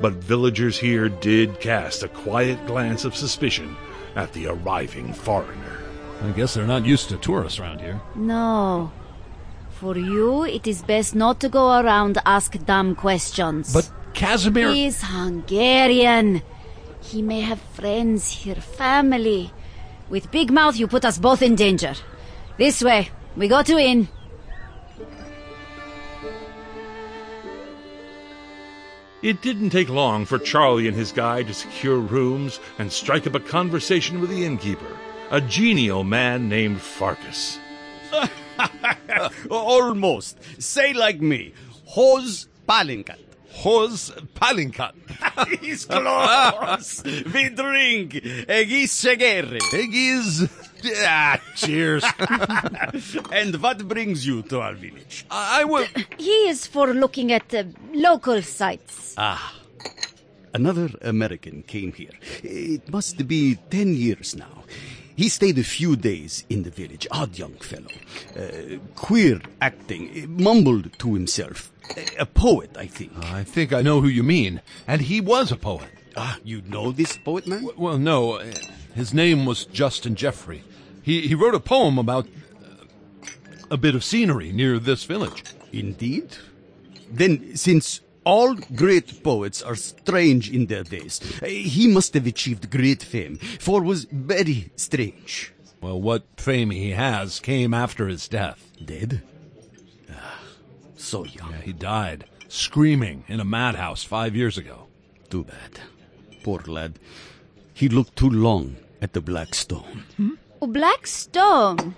But villagers here did cast a quiet glance of suspicion at the arriving foreigner. I guess they're not used to tourists around here. No. For you, it is best not to go around ask dumb questions. But Kazimir... He's Hungarian. He may have friends here, family. With Big Mouth, you put us both in danger. This way. We go to inn. It didn't take long for Charlie and his guide to secure rooms and strike up a conversation with the innkeeper, a genial man named Farkas. Almost. Say like me. Hoz palinkat. Hoz palinkat. He's close. We drink. Egis segere. Egis... Ah, cheers. And what brings you to our village? I will... He is for looking at local sites. Ah. Another American came here. It must be 10 years now. He stayed a few days in the village. Odd young fellow. Queer acting. Mumbled to himself. A poet, I think. I think I know who you mean. And he was a poet. Ah, you know this poet, man? Well, no. His name was Justin Jeffrey. He wrote a poem about a bit of scenery near this village. Indeed? Then, since all great poets are strange in their days, he must have achieved great fame, for it was very strange. Well, what fame he has came after his death. Dead? So young. Yeah, he died, screaming, in a madhouse 5 years ago. Too bad. Poor lad. He looked too long at the Black Stone. Hmm? Oh, Black Stone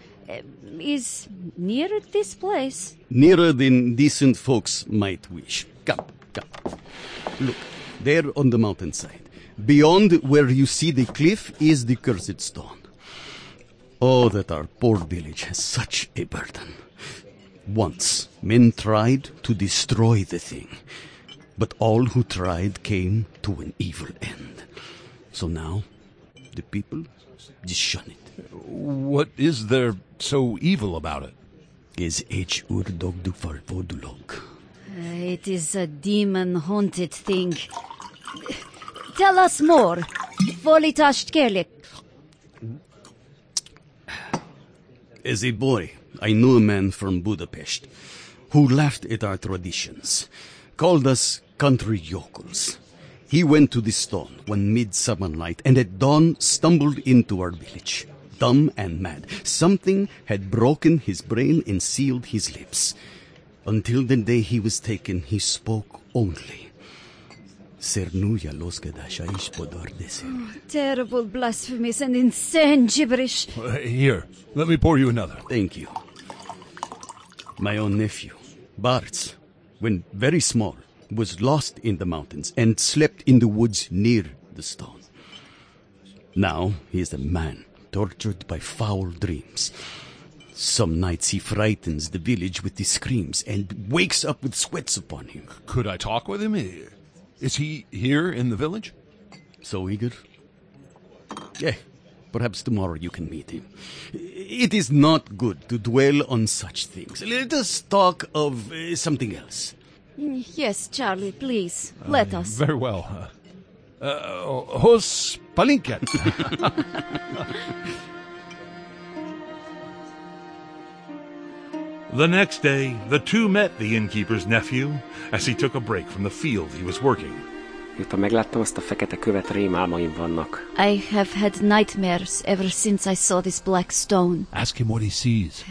is nearer this place. Nearer than decent folks might wish. Come. Look, there on the mountainside. Beyond where you see the cliff is the Cursed Stone. Oh, that our poor village has such a burden. Once, men tried to destroy the thing. But all who tried came to an evil end. So now, the people just shun it. What is there so evil about it? It is a demon-haunted thing. Tell us more. As a boy, I knew a man from Budapest who laughed at our traditions, called us country yokels. He went to the stone one midsummer night and at dawn stumbled into our village, dumb and mad. Something had broken his brain and sealed his lips. Until the day he was taken, he spoke only. Oh, terrible, blasphemous, and insane gibberish. Here, let me pour you another. Thank you. My own nephew, Bartz, when very small, was lost in the mountains and slept in the woods near the stone. Now he is a man tortured by foul dreams. Some nights he frightens the village with his screams and wakes up with sweats upon him. Could I talk with him? Is he here in the village? So eager? Yeah, perhaps tomorrow you can meet him. It is not good to dwell on such things. Let us talk of something else. Yes, Charlie, please. Let us. Very well. Hos palinkat. The next day, the two met the innkeeper's nephew as he took a break from the field he was working. Miután megláttam azt a fekete követ, rémálmaim vannak. I have had nightmares ever since I saw this black stone. Ask him what he sees.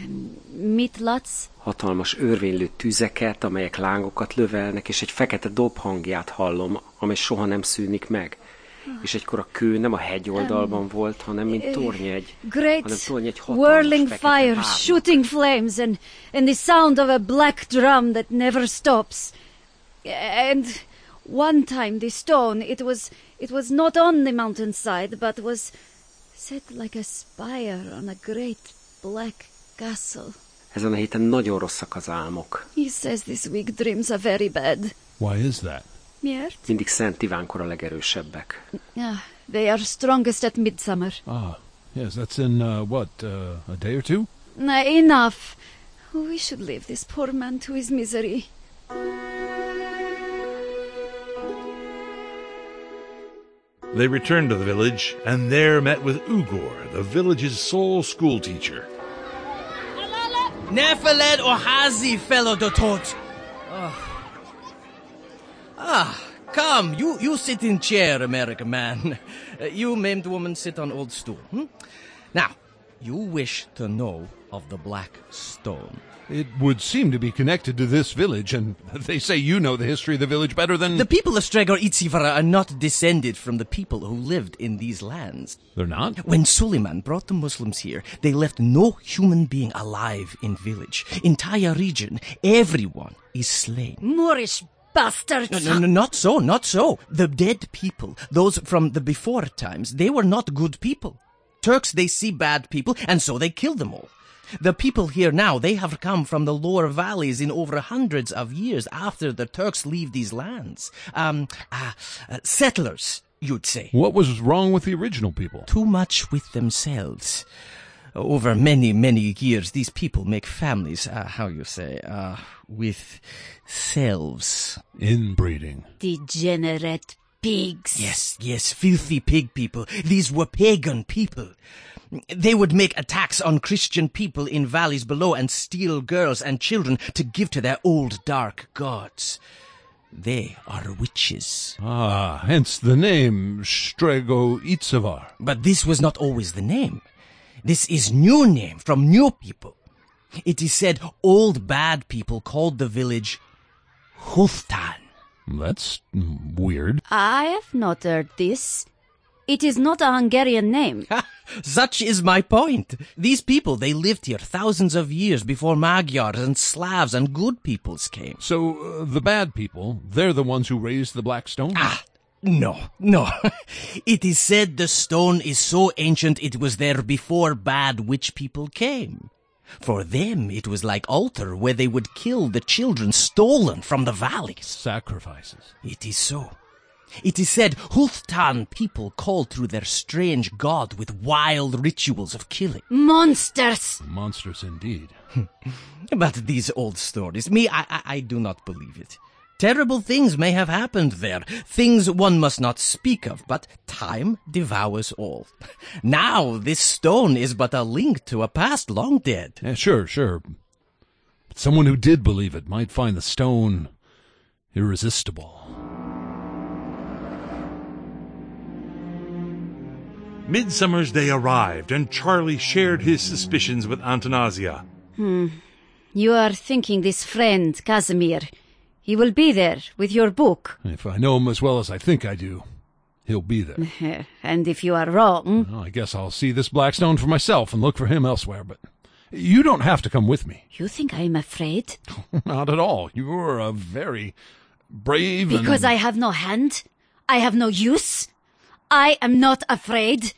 Mit látsz? Hatalmas örvénylő tüzeket, amelyek lángokat lövelnek, és egy fekete dob hangját hallom, amely soha nem szűnik meg. És egykor a kő nem a hegyoldalban volt, hanem mint tornyegy. Great whirling fire, shooting flames, and the sound of a black drum that never stops. And one time the stone, it was not on the mountainside, but was set like a spire on a great black castle. Ezen a héten nagyon rosszak az álmok. He says these weak dreams are very bad. Why is that? Miért? Mindig Szent Ivánkor a legerősebbek. They are strongest at midsummer. Ah, yes, that's in, a day or two? Enough. We should leave this poor man to his misery. They returned to the village, and there met with Ugor, the village's sole schoolteacher. Nefeled ohazi, fellow dotot. Ah, come, you sit in chair, American man. You maimed woman sit on old stool. Now, you wish to know of the Black Stone. It would seem to be connected to this village, and they say you know the history of the village better than... The people of Stregoicavar are not descended from the people who lived in these lands. They're not? When Suleiman brought the Muslims here, they left no human being alive in village. Entire region, everyone is slain. Moorish bastards! No, not so. The dead people, those from the before times, they were not good people. Turks, they see bad people, and so they kill them all. The people here now, they have come from the lower valleys in over hundreds of years after the Turks leave these lands. Settlers, you'd say. What was wrong with the original people? Too much with themselves. Over many, many years, these people make families, with selves. Inbreeding. Degenerate pigs. Yes, filthy pig people. These were pagan people. They would make attacks on Christian people in valleys below and steal girls and children to give to their old dark gods. They are witches. Ah, hence the name Stregoicavar. But this was not always the name. This is new name from new people. It is said old bad people called the village Huftan. That's weird. I have not heard this. It is not a Hungarian name. Such is my point. These people, they lived here thousands of years before Magyars and Slavs and good peoples came. So, the bad people, they're the ones who raised the Black Stone? No. It is said the stone is so ancient it was there before bad witch people came. For them, it was like altar where they would kill the children stolen from the valleys. Sacrifices. It is so. It is said Huftan people called through their strange god with wild rituals of killing. Monsters! Monsters indeed. But these old stories, I do not believe it. Terrible things may have happened there, things one must not speak of, but time devours all. Now this stone is but a link to a past long dead. Yeah, sure. But someone who did believe it might find the stone irresistible. Midsummer's Day arrived, and Charlie shared his suspicions with Antanasia. You are thinking this friend, Kazimir. He will be there with your book. If I know him as well as I think I do, he'll be there. And if you are wrong... Well, I guess I'll see this Black Stone for myself and look for him elsewhere, but you don't have to come with me. You think I'm afraid? Not at all. You're a very brave and... Because I have no hand? I have no use? I am not afraid.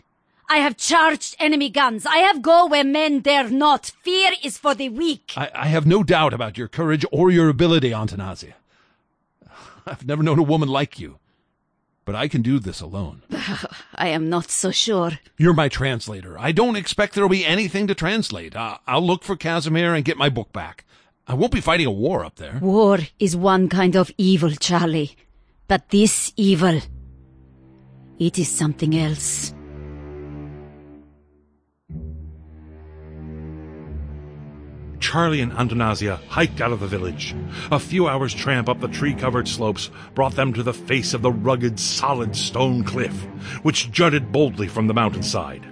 I have charged enemy guns. I have go where men dare not. Fear is for the weak. I have no doubt about your courage or your ability, Antanasia. I've never known a woman like you. But I can do this alone. I am not so sure. You're my translator. I don't expect there will be anything to translate. I'll look for Kazimir and get my book back. I won't be fighting a war up there. War is one kind of evil, Charlie. But this evil... it is something else. Charlie and Antanasia hiked out of the village. A few hours' tramp up the tree-covered slopes brought them to the face of the rugged, solid stone cliff, which jutted boldly from the mountainside.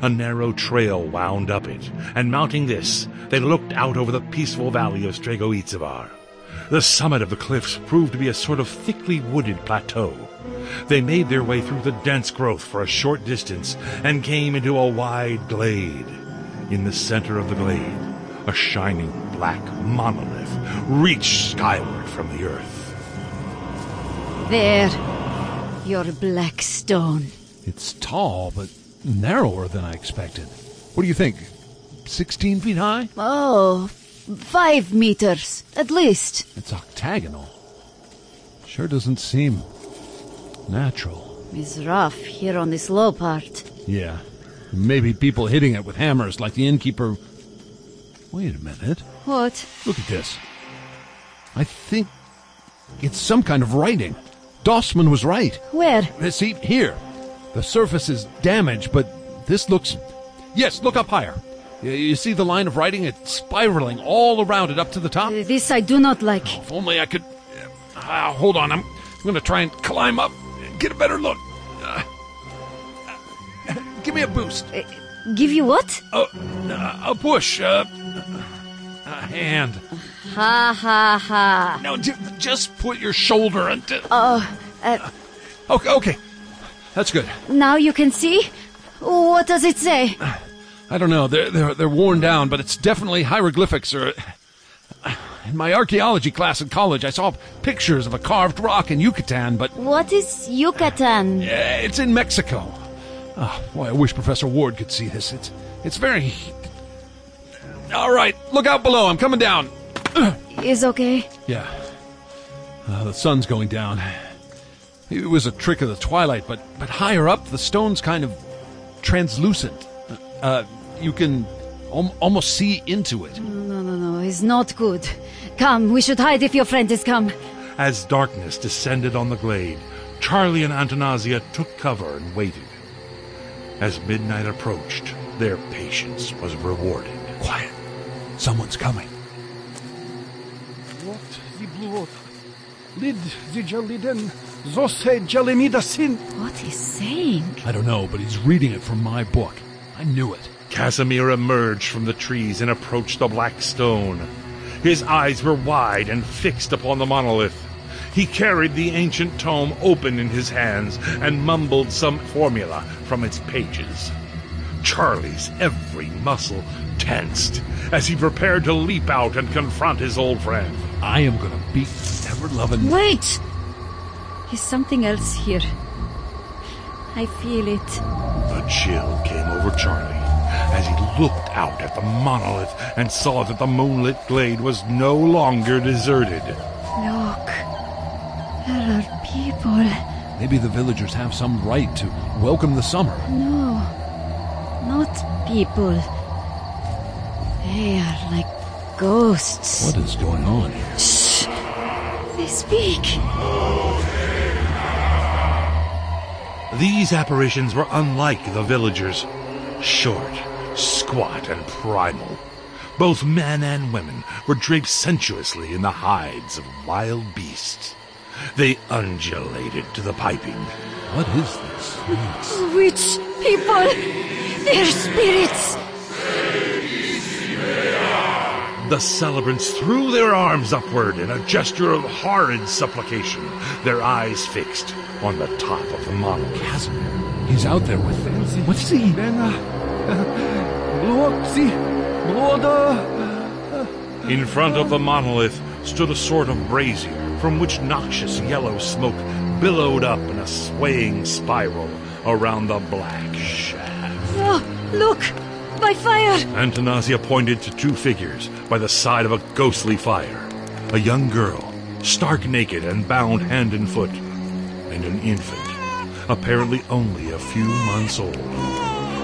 A narrow trail wound up it, and mounting this, they looked out over the peaceful valley of Stregoicavar. The summit of the cliffs proved to be a sort of thickly wooded plateau. They made their way through the dense growth for a short distance and came into a wide glade. In the center of the glade, a shining black monolith reached skyward from the earth. There, your Black Stone. It's tall, but narrower than I expected. What do you think? 16 feet high? Oh, 5 meters, at least. It's octagonal. Sure doesn't seem... natural. It's rough here on this low part. Yeah. Maybe people hitting it with hammers like the innkeeper... Wait a minute. What? Look at this. I think it's some kind of writing. Dossmann was right. Where? See, here. The surface is damaged, but this looks... Yes, look up higher. You see the line of writing? It's spiraling all around it up to the top. This I do not like. Oh, if only I could... hold on, I'm going to try and climb up and get a better look. Give me a boost. Give you what? A push. A hand. Ha, ha, ha. No, just put your shoulder into... Okay. That's good. Now you can see? What does it say? I don't know. They're worn down, but it's definitely hieroglyphics or... In my archaeology class in college, I saw pictures of a carved rock in Yucatan, but... What is Yucatan? It's in Mexico. Oh, boy, I wish Professor Ward could see this. It's very... All right, look out below. I'm coming down. Is okay? Yeah. The sun's going down. It was a trick of the twilight, but higher up, the stone's kind of translucent. You can almost see into it. No. It's not good. Come, we should hide if your friend has come. As darkness descended on the glade, Charlie and Antanasia took cover and waited. As midnight approached, their patience was rewarded. Quiet. Someone's coming. What the blue oath? Lid the Jaliden. What he's saying? I don't know, but he's reading it from my book. I knew it. Kazimir emerged from the trees and approached the Black Stone. His eyes were wide and fixed upon the monolith. He carried the ancient tome open in his hands and mumbled some formula from its pages. Charlie's every muscle tensed as he prepared to leap out and confront his old friend. I am going to beat ever-loving... Wait! There's something else here. I feel it. A chill came over Charlie as he looked out at the monolith and saw that the moonlit glade was no longer deserted. Look, there are people. Maybe the villagers have some right to welcome the summer. No, not people. They are like ghosts. What is going on here? Shh! They speak. These apparitions were unlike the villagers. Short, squat, and primal. Both men and women were draped sensuously in the hides of wild beasts. They undulated to the piping. What is this? Witch people! They're spirits! The celebrants threw their arms upward in a gesture of horrid supplication, their eyes fixed on the top of the monolith. Casimir, he's out there with them. What's he? In front of the monolith stood a sort of brazier from which noxious yellow smoke billowed up in a swaying spiral around the black shaft. Oh, look! By fire! Antanasia pointed to two figures by the side of a ghostly fire. A young girl, stark naked and bound hand and foot, and an infant, apparently only a few months old.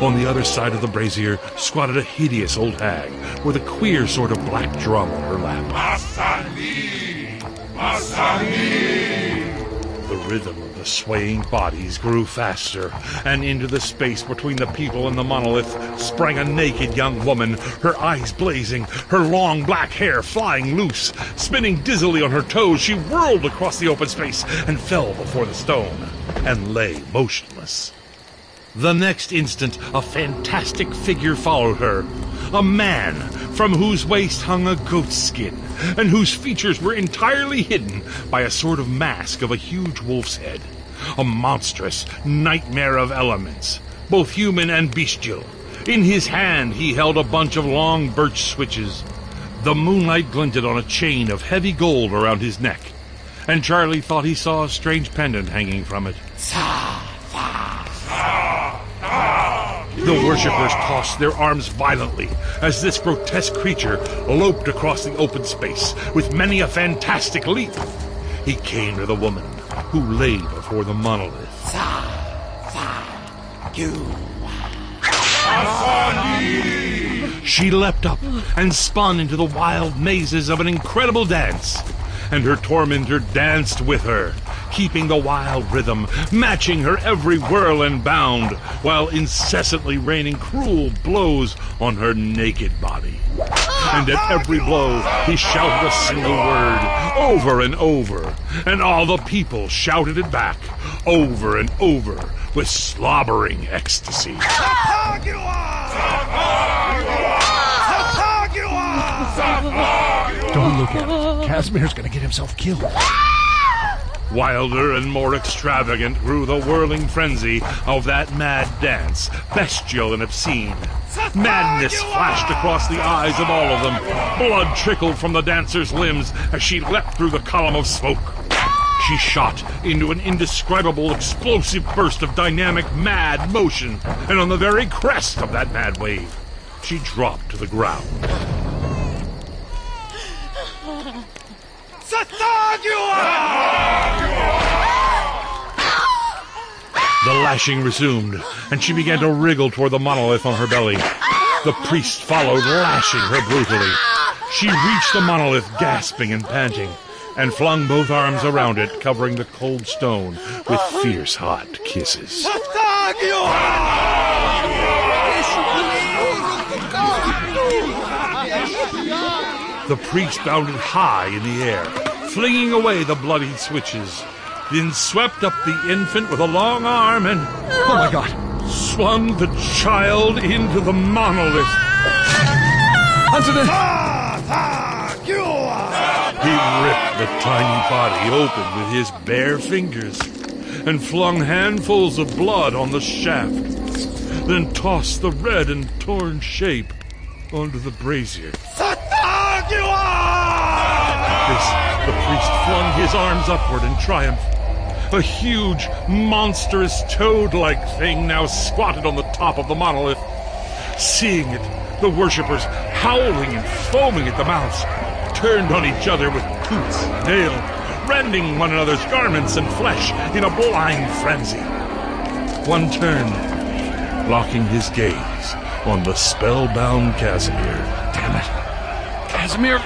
On the other side of the brazier squatted a hideous old hag with a queer sort of black drum on her lap. Masani! Masani! The rhythm of the swaying bodies grew faster, and into the space between the people and the monolith sprang a naked young woman, her eyes blazing, her long black hair flying loose. Spinning dizzily on her toes, she whirled across the open space and fell before the stone, and lay motionless. The next instant, a fantastic figure followed her, a man from whose waist hung a goat skin, and whose features were entirely hidden by a sort of mask of a huge wolf's head, a monstrous nightmare of elements, both human and bestial. In his hand he held a bunch of long birch switches. The moonlight glinted on a chain of heavy gold around his neck, and Charlie thought he saw a strange pendant hanging from it. The worshippers tossed their arms violently as this grotesque creature loped across the open space with many a fantastic leap. He came to the woman who lay before the monolith. she leapt up and spun into the wild mazes of an incredible dance. And her tormentor danced with her, keeping the wild rhythm, matching her every whirl and bound, while incessantly raining cruel blows on her naked body. And at every blow, he shouted a single word, over and over, and all the people shouted it back, over and over, with slobbering ecstasy. Don't look at it. Casimir's gonna get himself killed. Wilder and more extravagant grew the whirling frenzy of that mad dance, bestial and obscene. Madness flashed across the eyes of all of them. Blood trickled from the dancer's limbs as she leapt through the column of smoke. She shot into an indescribable, explosive burst of dynamic, mad motion, and on the very crest of that mad wave, she dropped to the ground. The lashing resumed, and she began to wriggle toward the monolith on her belly. The priest followed, lashing her brutally. She reached the monolith, gasping and panting, and flung both arms around it, covering the cold stone with fierce, hot kisses. The priest bounded high in the air, flinging away the bloodied switches, then swept up the infant with a long arm and, oh my God, swung the child into the monolith. He ripped the tiny body open with his bare fingers and flung handfuls of blood on the shaft, then tossed the red and torn shape onto the brazier. At this, the priest flung his arms upward in triumph. A huge, monstrous toad-like thing now squatted on the top of the monolith. Seeing it, the worshippers, howling and foaming at the mouths, turned on each other with tooth and nail, rending one another's garments and flesh in a blind frenzy. One turned, locking his gaze on the spellbound Kazimir. Damn it. Kazimir?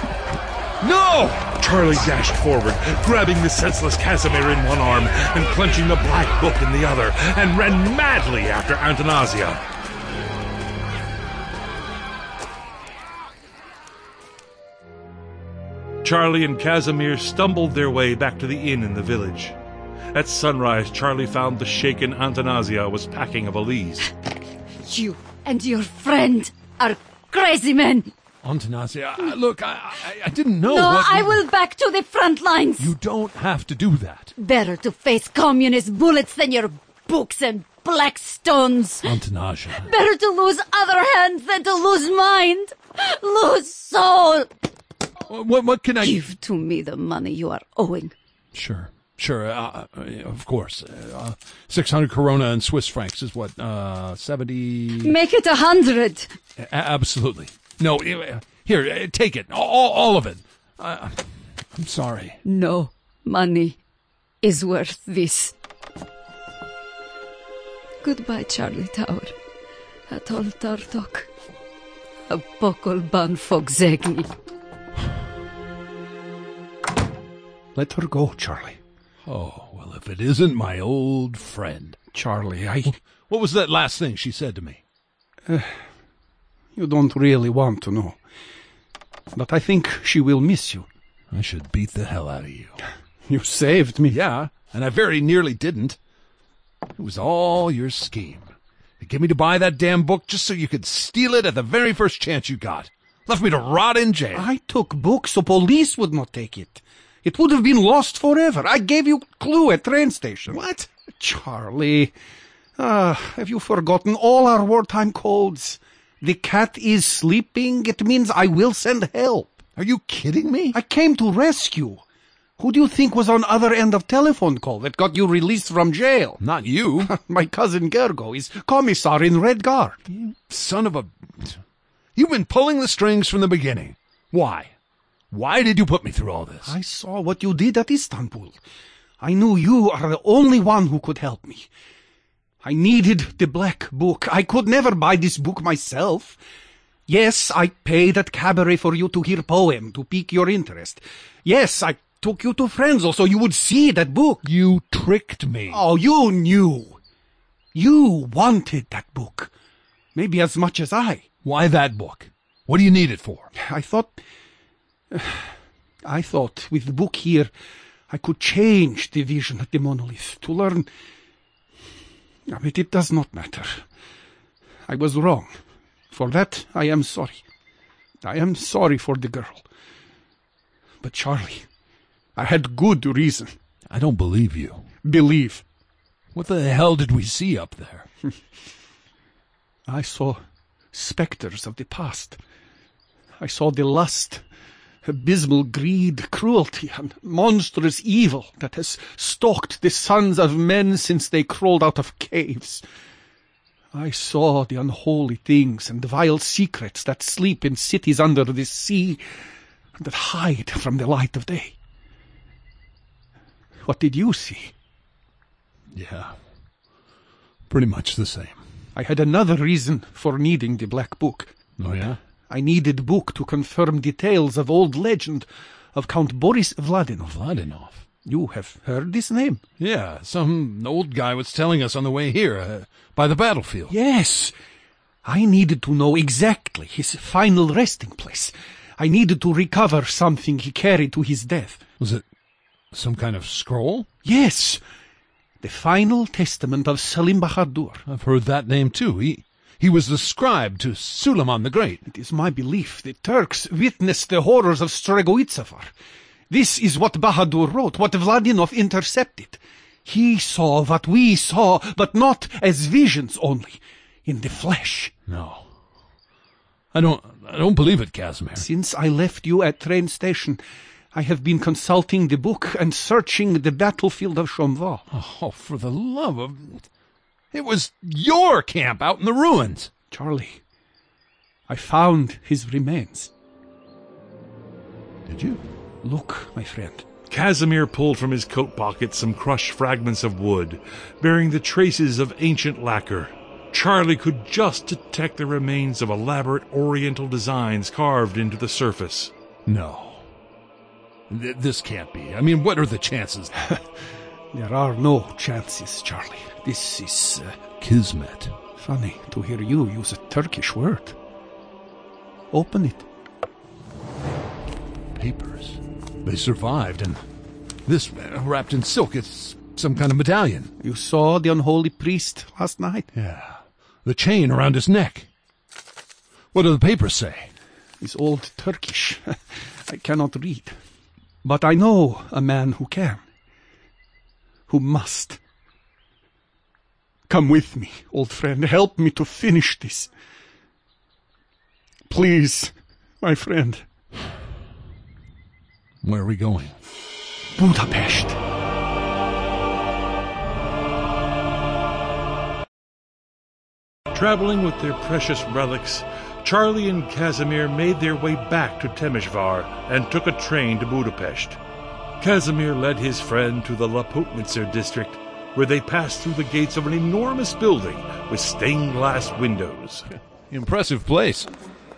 No! Charlie dashed forward, grabbing the senseless Kazimir in one arm and clenching the black book in the other, and ran madly after Antanasia. Charlie and Kazimir stumbled their way back to the inn in the village. At sunrise, Charlie found the shaken Antanasia was packing a valise. You and your friend are crazy men! Antanasia, look, I didn't know. No, I will back to the front lines. You don't have to do that. Better to face communist bullets than your books and black stones. Antanasia. Better to lose other hands than to lose mind. Lose soul. What can I... Give to me the money you are owing. Sure, of course. 600 corona and Swiss francs is what, 70... Make it 100. Absolutely. No, here, take it. All of it. I'm sorry. No money is worth this. Goodbye, Charlie Tower. Atol Tartok. A pokol ban fogzegni. Let her go, Charlie. Oh, well, if it isn't my old friend. Charlie, What was that last thing she said to me? You don't really want to know. But I think she will miss you. I should beat the hell out of you. You saved me. Yeah, and I very nearly didn't. It was all your scheme. They get me to buy that damn book just so you could steal it at the very first chance you got. Left me to rot in jail. I took books so police would not take it. It would have been lost forever. I gave you a clue at train station. What? Charlie, have you forgotten all our wartime codes? The cat is sleeping. It means I will send help. Are you kidding me? I came to rescue. Who do you think was on other end of telephone call that got you released from jail? Not you. My cousin Gergo is commissar in Red Guard. You son of a... You've been pulling the strings from the beginning. Why? Why did you put me through all this? I saw what you did at Istanbul. I knew you are the only one who could help me. I needed the black book. I could never buy this book myself. Yes, I paid at cabaret for you to hear poem, to pique your interest. Yes, I took you to Frenzel so you would see that book. You tricked me. Oh, you knew. You wanted that book. Maybe as much as I. Why that book? What do you need it for? I thought with the book here, I could change the vision at the monolith to learn. But it does not matter. I was wrong. For that, I am sorry. I am sorry for the girl. But, Charlie, I had good reason. I don't believe you. Believe? What the hell did we see up there? I saw specters of the past. I saw the lust, abysmal greed, cruelty, and monstrous evil that has stalked the sons of men since they crawled out of caves. I saw the unholy things and vile secrets that sleep in cities under the sea and that hide from the light of day. What did you see? Yeah, pretty much the same. I had another reason for needing the Black Book. Oh, yeah? I needed book to confirm details of old legend of Count Boris Vladinov. Vladinov? You have heard this name? Yeah, some old guy was telling us on the way here, by the battlefield. Yes. I needed to know exactly his final resting place. I needed to recover something he carried to his death. Was it some kind of scroll? Yes. The final testament of Selim Bahadur. I've heard that name, too. He was the scribe to Suleiman the Great. It is my belief the Turks witnessed the horrors of Stregoicavar. This is what Bahadur wrote, what Vladinov intercepted. He saw what we saw, but not as visions only, in the flesh. No. I don't believe it, Kazimir. Since I left you at train station, I have been consulting the book and searching the battlefield of Schomvaal. Oh, for the love of... It was your camp out in the ruins. Charlie, I found his remains. Did you? Look, my friend. Kazimir pulled from his coat pocket some crushed fragments of wood, bearing the traces of ancient lacquer. Charlie could just detect the remains of elaborate oriental designs carved into the surface. No. This can't be. I mean, what are the chances? There are no chances, Charlie. This is... Kismet. Funny to hear you use a Turkish word. Open it. Papers. They survived, and this wrapped in silk, it's some kind of medallion. You saw the unholy priest last night? Yeah. The chain around his neck. What do the papers say? It's old Turkish. I cannot read. But I know a man who can. Who must. Come with me, old friend. Help me to finish this. Please, my friend. Where are we going? Budapest. Traveling with their precious relics, Charlie and Kazimir made their way back to Timișoara and took a train to Budapest. Kazimir led his friend to the Laputnitzer district, where they passed through the gates of an enormous building with stained glass windows. Impressive place.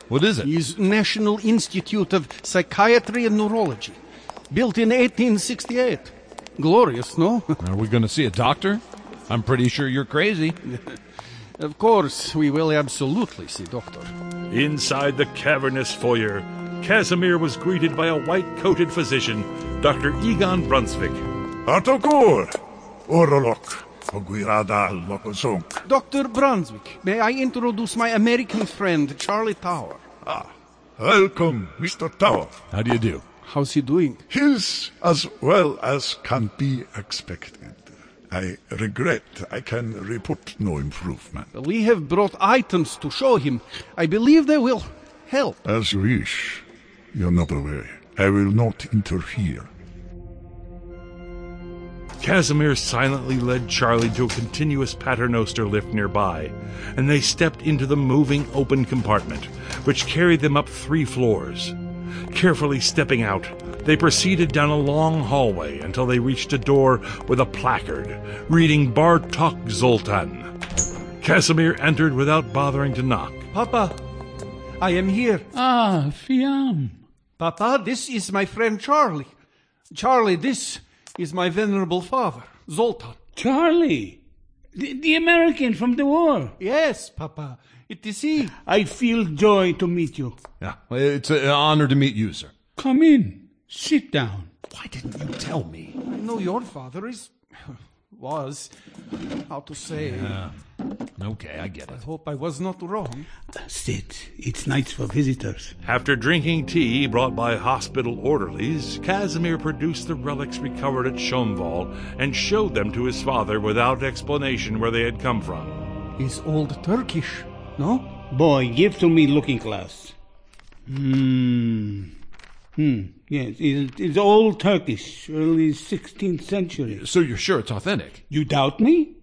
What is it? It's National Institute of Psychiatry and Neurology, built in 1868. Glorious, no? Are we going to see a doctor? I'm pretty sure you're crazy. Of course, we will absolutely see doctor. Inside the cavernous foyer, Kazimir was greeted by a white-coated physician, Dr. Egon Brunswick. Artokur! Orolok, Oguirada Lokosonk. Dr. Brunswick, may I introduce my American friend, Charlie Tower? Ah, welcome, Mr. Tower. How do you do? How's he doing? He's as well as can be expected. I regret I can report no improvement. We have brought items to show him. I believe they will help. As you wish. You're not aware. I will not interfere. Kazimir silently led Charlie to a continuous paternoster lift nearby, and they stepped into the moving open compartment, which carried them up 3 floors. Carefully stepping out, they proceeded down a long hallway until they reached a door with a placard, reading Bartók Zoltan. Kazimir entered without bothering to knock. Papa, I am here. Ah, Fiam. Papa, this is my friend Charlie. Charlie, this is my venerable father, Zoltan. Charlie? The American from the war? Yes, Papa. It is he. I feel joy to meet you. Yeah, it's an honor to meet you, sir. Come in. Sit down. Why didn't you tell me? I know your father was, how to say... Yeah. Okay, I get it. I hope I was not wrong. Sit. It's nights for visitors. After drinking tea brought by hospital orderlies, Kazimir produced the relics recovered at Schomvaal and showed them to his father without explanation where they had come from. It's old Turkish, no? Boy, give to me looking glass. Yes, it's old Turkish, early 16th century. So you're sure it's authentic? You doubt me?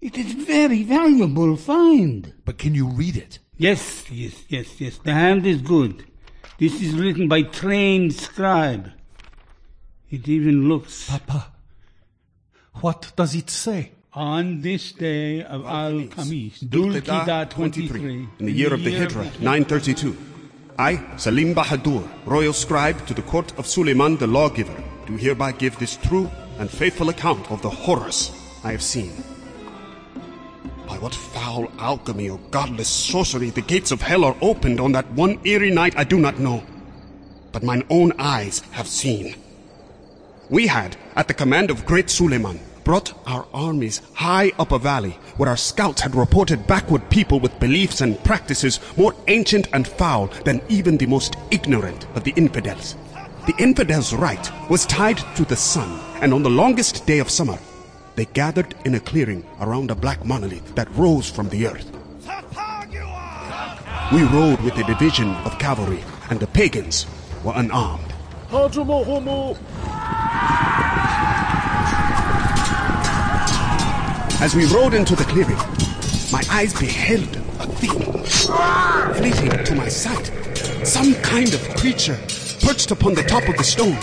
It is very valuable find. But can you read it? Yes. The hand is good. This is written by trained scribe. It even looks... Papa, what does it say? On this day of Al-Khamis, Dulkida 23, in the year of the Hijra, 932, I, Selim Bahadur, royal scribe to the court of Suleiman the lawgiver, do hereby give this true and faithful account of the horrors I have seen. By what foul alchemy or godless sorcery the gates of hell are opened on that one eerie night I do not know, but mine own eyes have seen. We had, at the command of great Suleiman, brought our armies high up a valley where our scouts had reported backward people with beliefs and practices more ancient and foul than even the most ignorant of the infidels. The infidels' rite was tied to the sun, and on the longest day of summer, they gathered in a clearing around a black monolith that rose from the earth. We rode with a division of cavalry, and the pagans were unarmed. As we rode into the clearing, my eyes beheld a thing fleeting to my sight. Some kind of creature perched upon the top of the stone.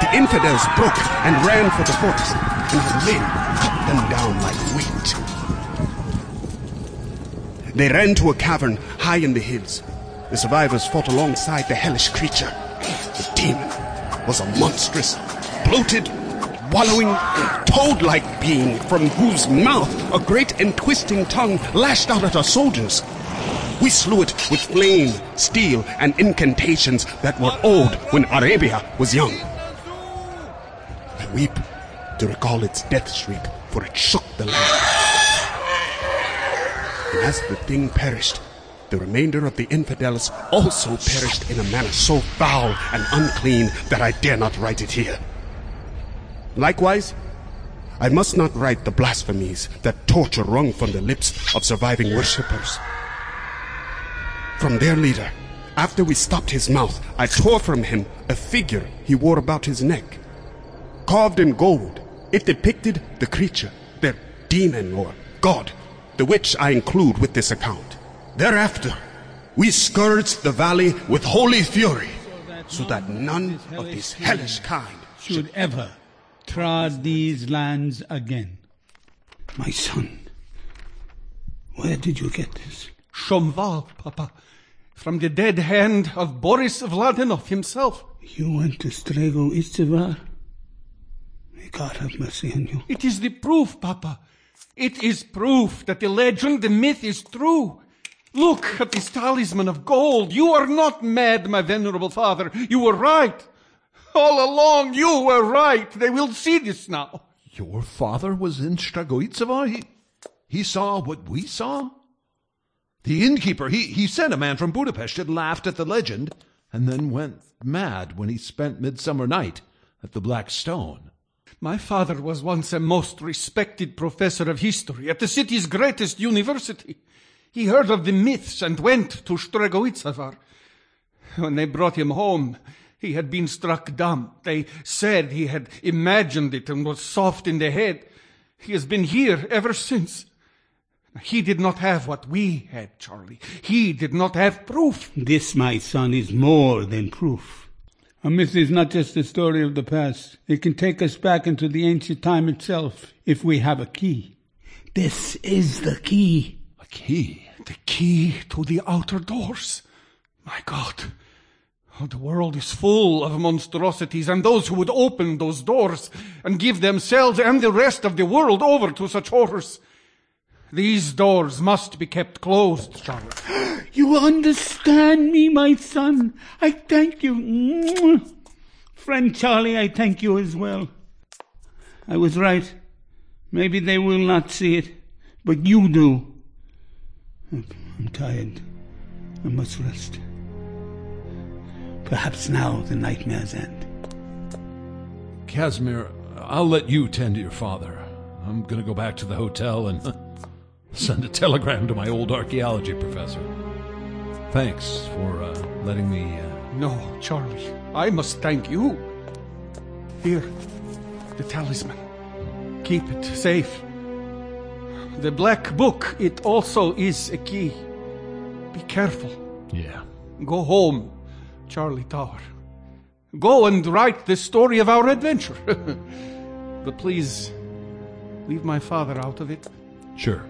The infidels broke and ran for the forest, and the men cut them down like wheat. They ran to a cavern high in the hills. The survivors fought alongside the hellish creature. The demon was a monstrous, bloated, wallowing, toad-like being from whose mouth a great and twisting tongue lashed out at our soldiers. We slew it with flame, steel, and incantations that were old when Arabia was young. Weep to recall its death shriek, for it shook the land. And as the thing perished, the remainder of the infidels also perished in a manner so foul and unclean that I dare not write it here. Likewise, I must not write the blasphemies that torture wrung from the lips of surviving worshippers. From their leader, after we stopped his mouth, I tore from him a figure he wore about his neck. Carved in gold, it depicted the creature, their demon or god, the which I include with this account. Thereafter, we scourged the valley with holy fury, so that none of this hellish kind should ever trod these lands again. My son, where did you get this? Schomval, Papa, from the dead hand of Boris Vladinov himself. You went to Stregoicavar? May God have mercy on you. It is the proof, Papa. It is proof that the legend, the myth is true. Look at this talisman of gold. You are not mad, my venerable father. You were right. All along, you were right. They will see this now. Your father was in Stregoicavar? He saw what we saw? The innkeeper, he sent a man from Budapest that laughed at the legend and then went mad when he spent Midsummer Night at the Black Stone. My father was once a most respected professor of history at the city's greatest university. He heard of the myths and went to Stregoicavar. When they brought him home, he had been struck dumb. They said he had imagined it and was soft in the head. He has been here ever since. He did not have what we had, Charlie. He did not have proof. This, my son, is more than proof. A myth is not just a story of the past. It can take us back into the ancient time itself if we have a key. This is the key. A key? The key to the outer doors. My God, the world is full of monstrosities, and those who would open those doors and give themselves and the rest of the world over to such horrors. These doors must be kept closed, Charlotte. You understand me, my son. I thank you. Friend Charlie, I thank you as well. I was right. Maybe they will not see it, but you do. I'm tired. I must rest. Perhaps now the nightmares end. Kazimir, I'll let you tend to your father. I'm going to go back to the hotel and send a telegram to my old archaeology professor. Thanks for letting me... No, Charlie, I must thank you. Here, the talisman. Keep it safe. The black book, it also is a key. Be careful. Yeah. Go home, Charlie Tower. Go and write the story of our adventure. But please, leave my father out of it. Sure.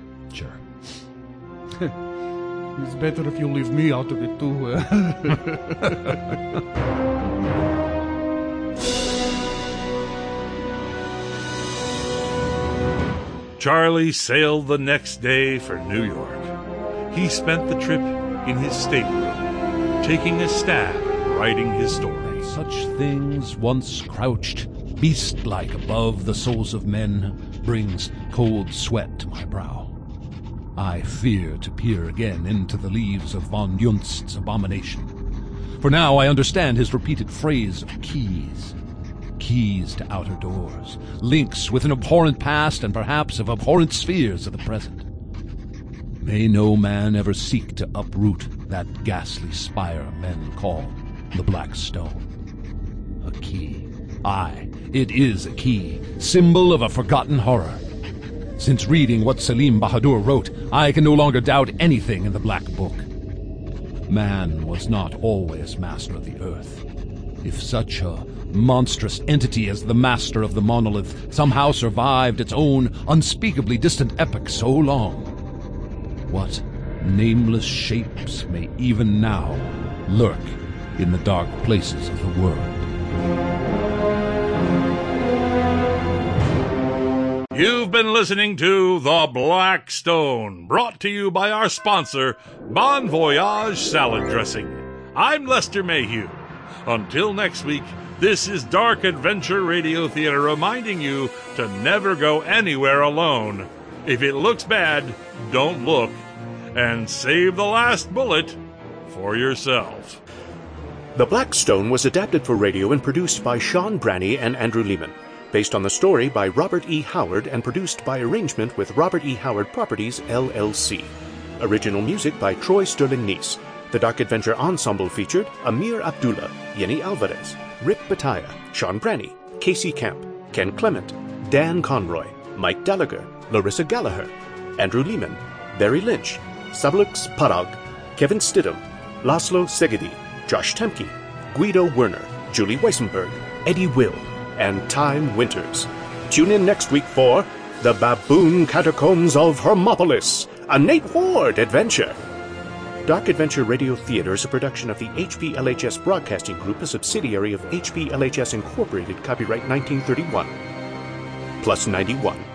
It's better if you leave me out of it too. Charlie sailed the next day for New York. He spent the trip in his stateroom, taking a stab at writing his story. Such things once crouched, beast-like above the souls of men, brings cold sweat to my brow. I fear to peer again into the leaves of von Juntz's abomination. For now I understand his repeated phrase of keys. Keys to outer doors, links with an abhorrent past and perhaps of abhorrent spheres of the present. May no man ever seek to uproot that ghastly spire men call the Black Stone. A key. Aye, it is a key, symbol of a forgotten horror. Since reading what Selim Bahadur wrote, I can no longer doubt anything in the Black Book. Man was not always master of the earth. If such a monstrous entity as the master of the monolith somehow survived its own unspeakably distant epoch so long, what nameless shapes may even now lurk in the dark places of the world? You've been listening to The Black Stone, brought to you by our sponsor, Bon Voyage Salad Dressing. I'm Lester Mayhew. Until next week, this is Dark Adventure Radio Theater reminding you to never go anywhere alone. If it looks bad, don't look. And save the last bullet for yourself. The Black Stone was adapted for radio and produced by Sean Branney and Andrew Lehman, based on the story by Robert E. Howard and produced by arrangement with Robert E. Howard Properties, LLC. Original music by Troy Sterling-Nice. The Dark Adventure Ensemble featured Amir Abdullah, Yeni Alvarez, Rick Bataya, Sean Branney, Casey Camp, Ken Clement, Dan Conroy, Mike Gallagher, Larissa Gallagher, Andrew Lehman, Barry Lynch, Sablux Parag, Kevin Stidham, Laszlo Segedi, Josh Temke, Guido Werner, Julie Weissenberg, Eddie Will, and Time Winters. Tune in next week for The Baboon Catacombs of Hermopolis, a Nate Ward adventure. Dark Adventure Radio Theater is a production of the HPLHS Broadcasting Group, a subsidiary of HPLHS Incorporated, copyright 1931, +91.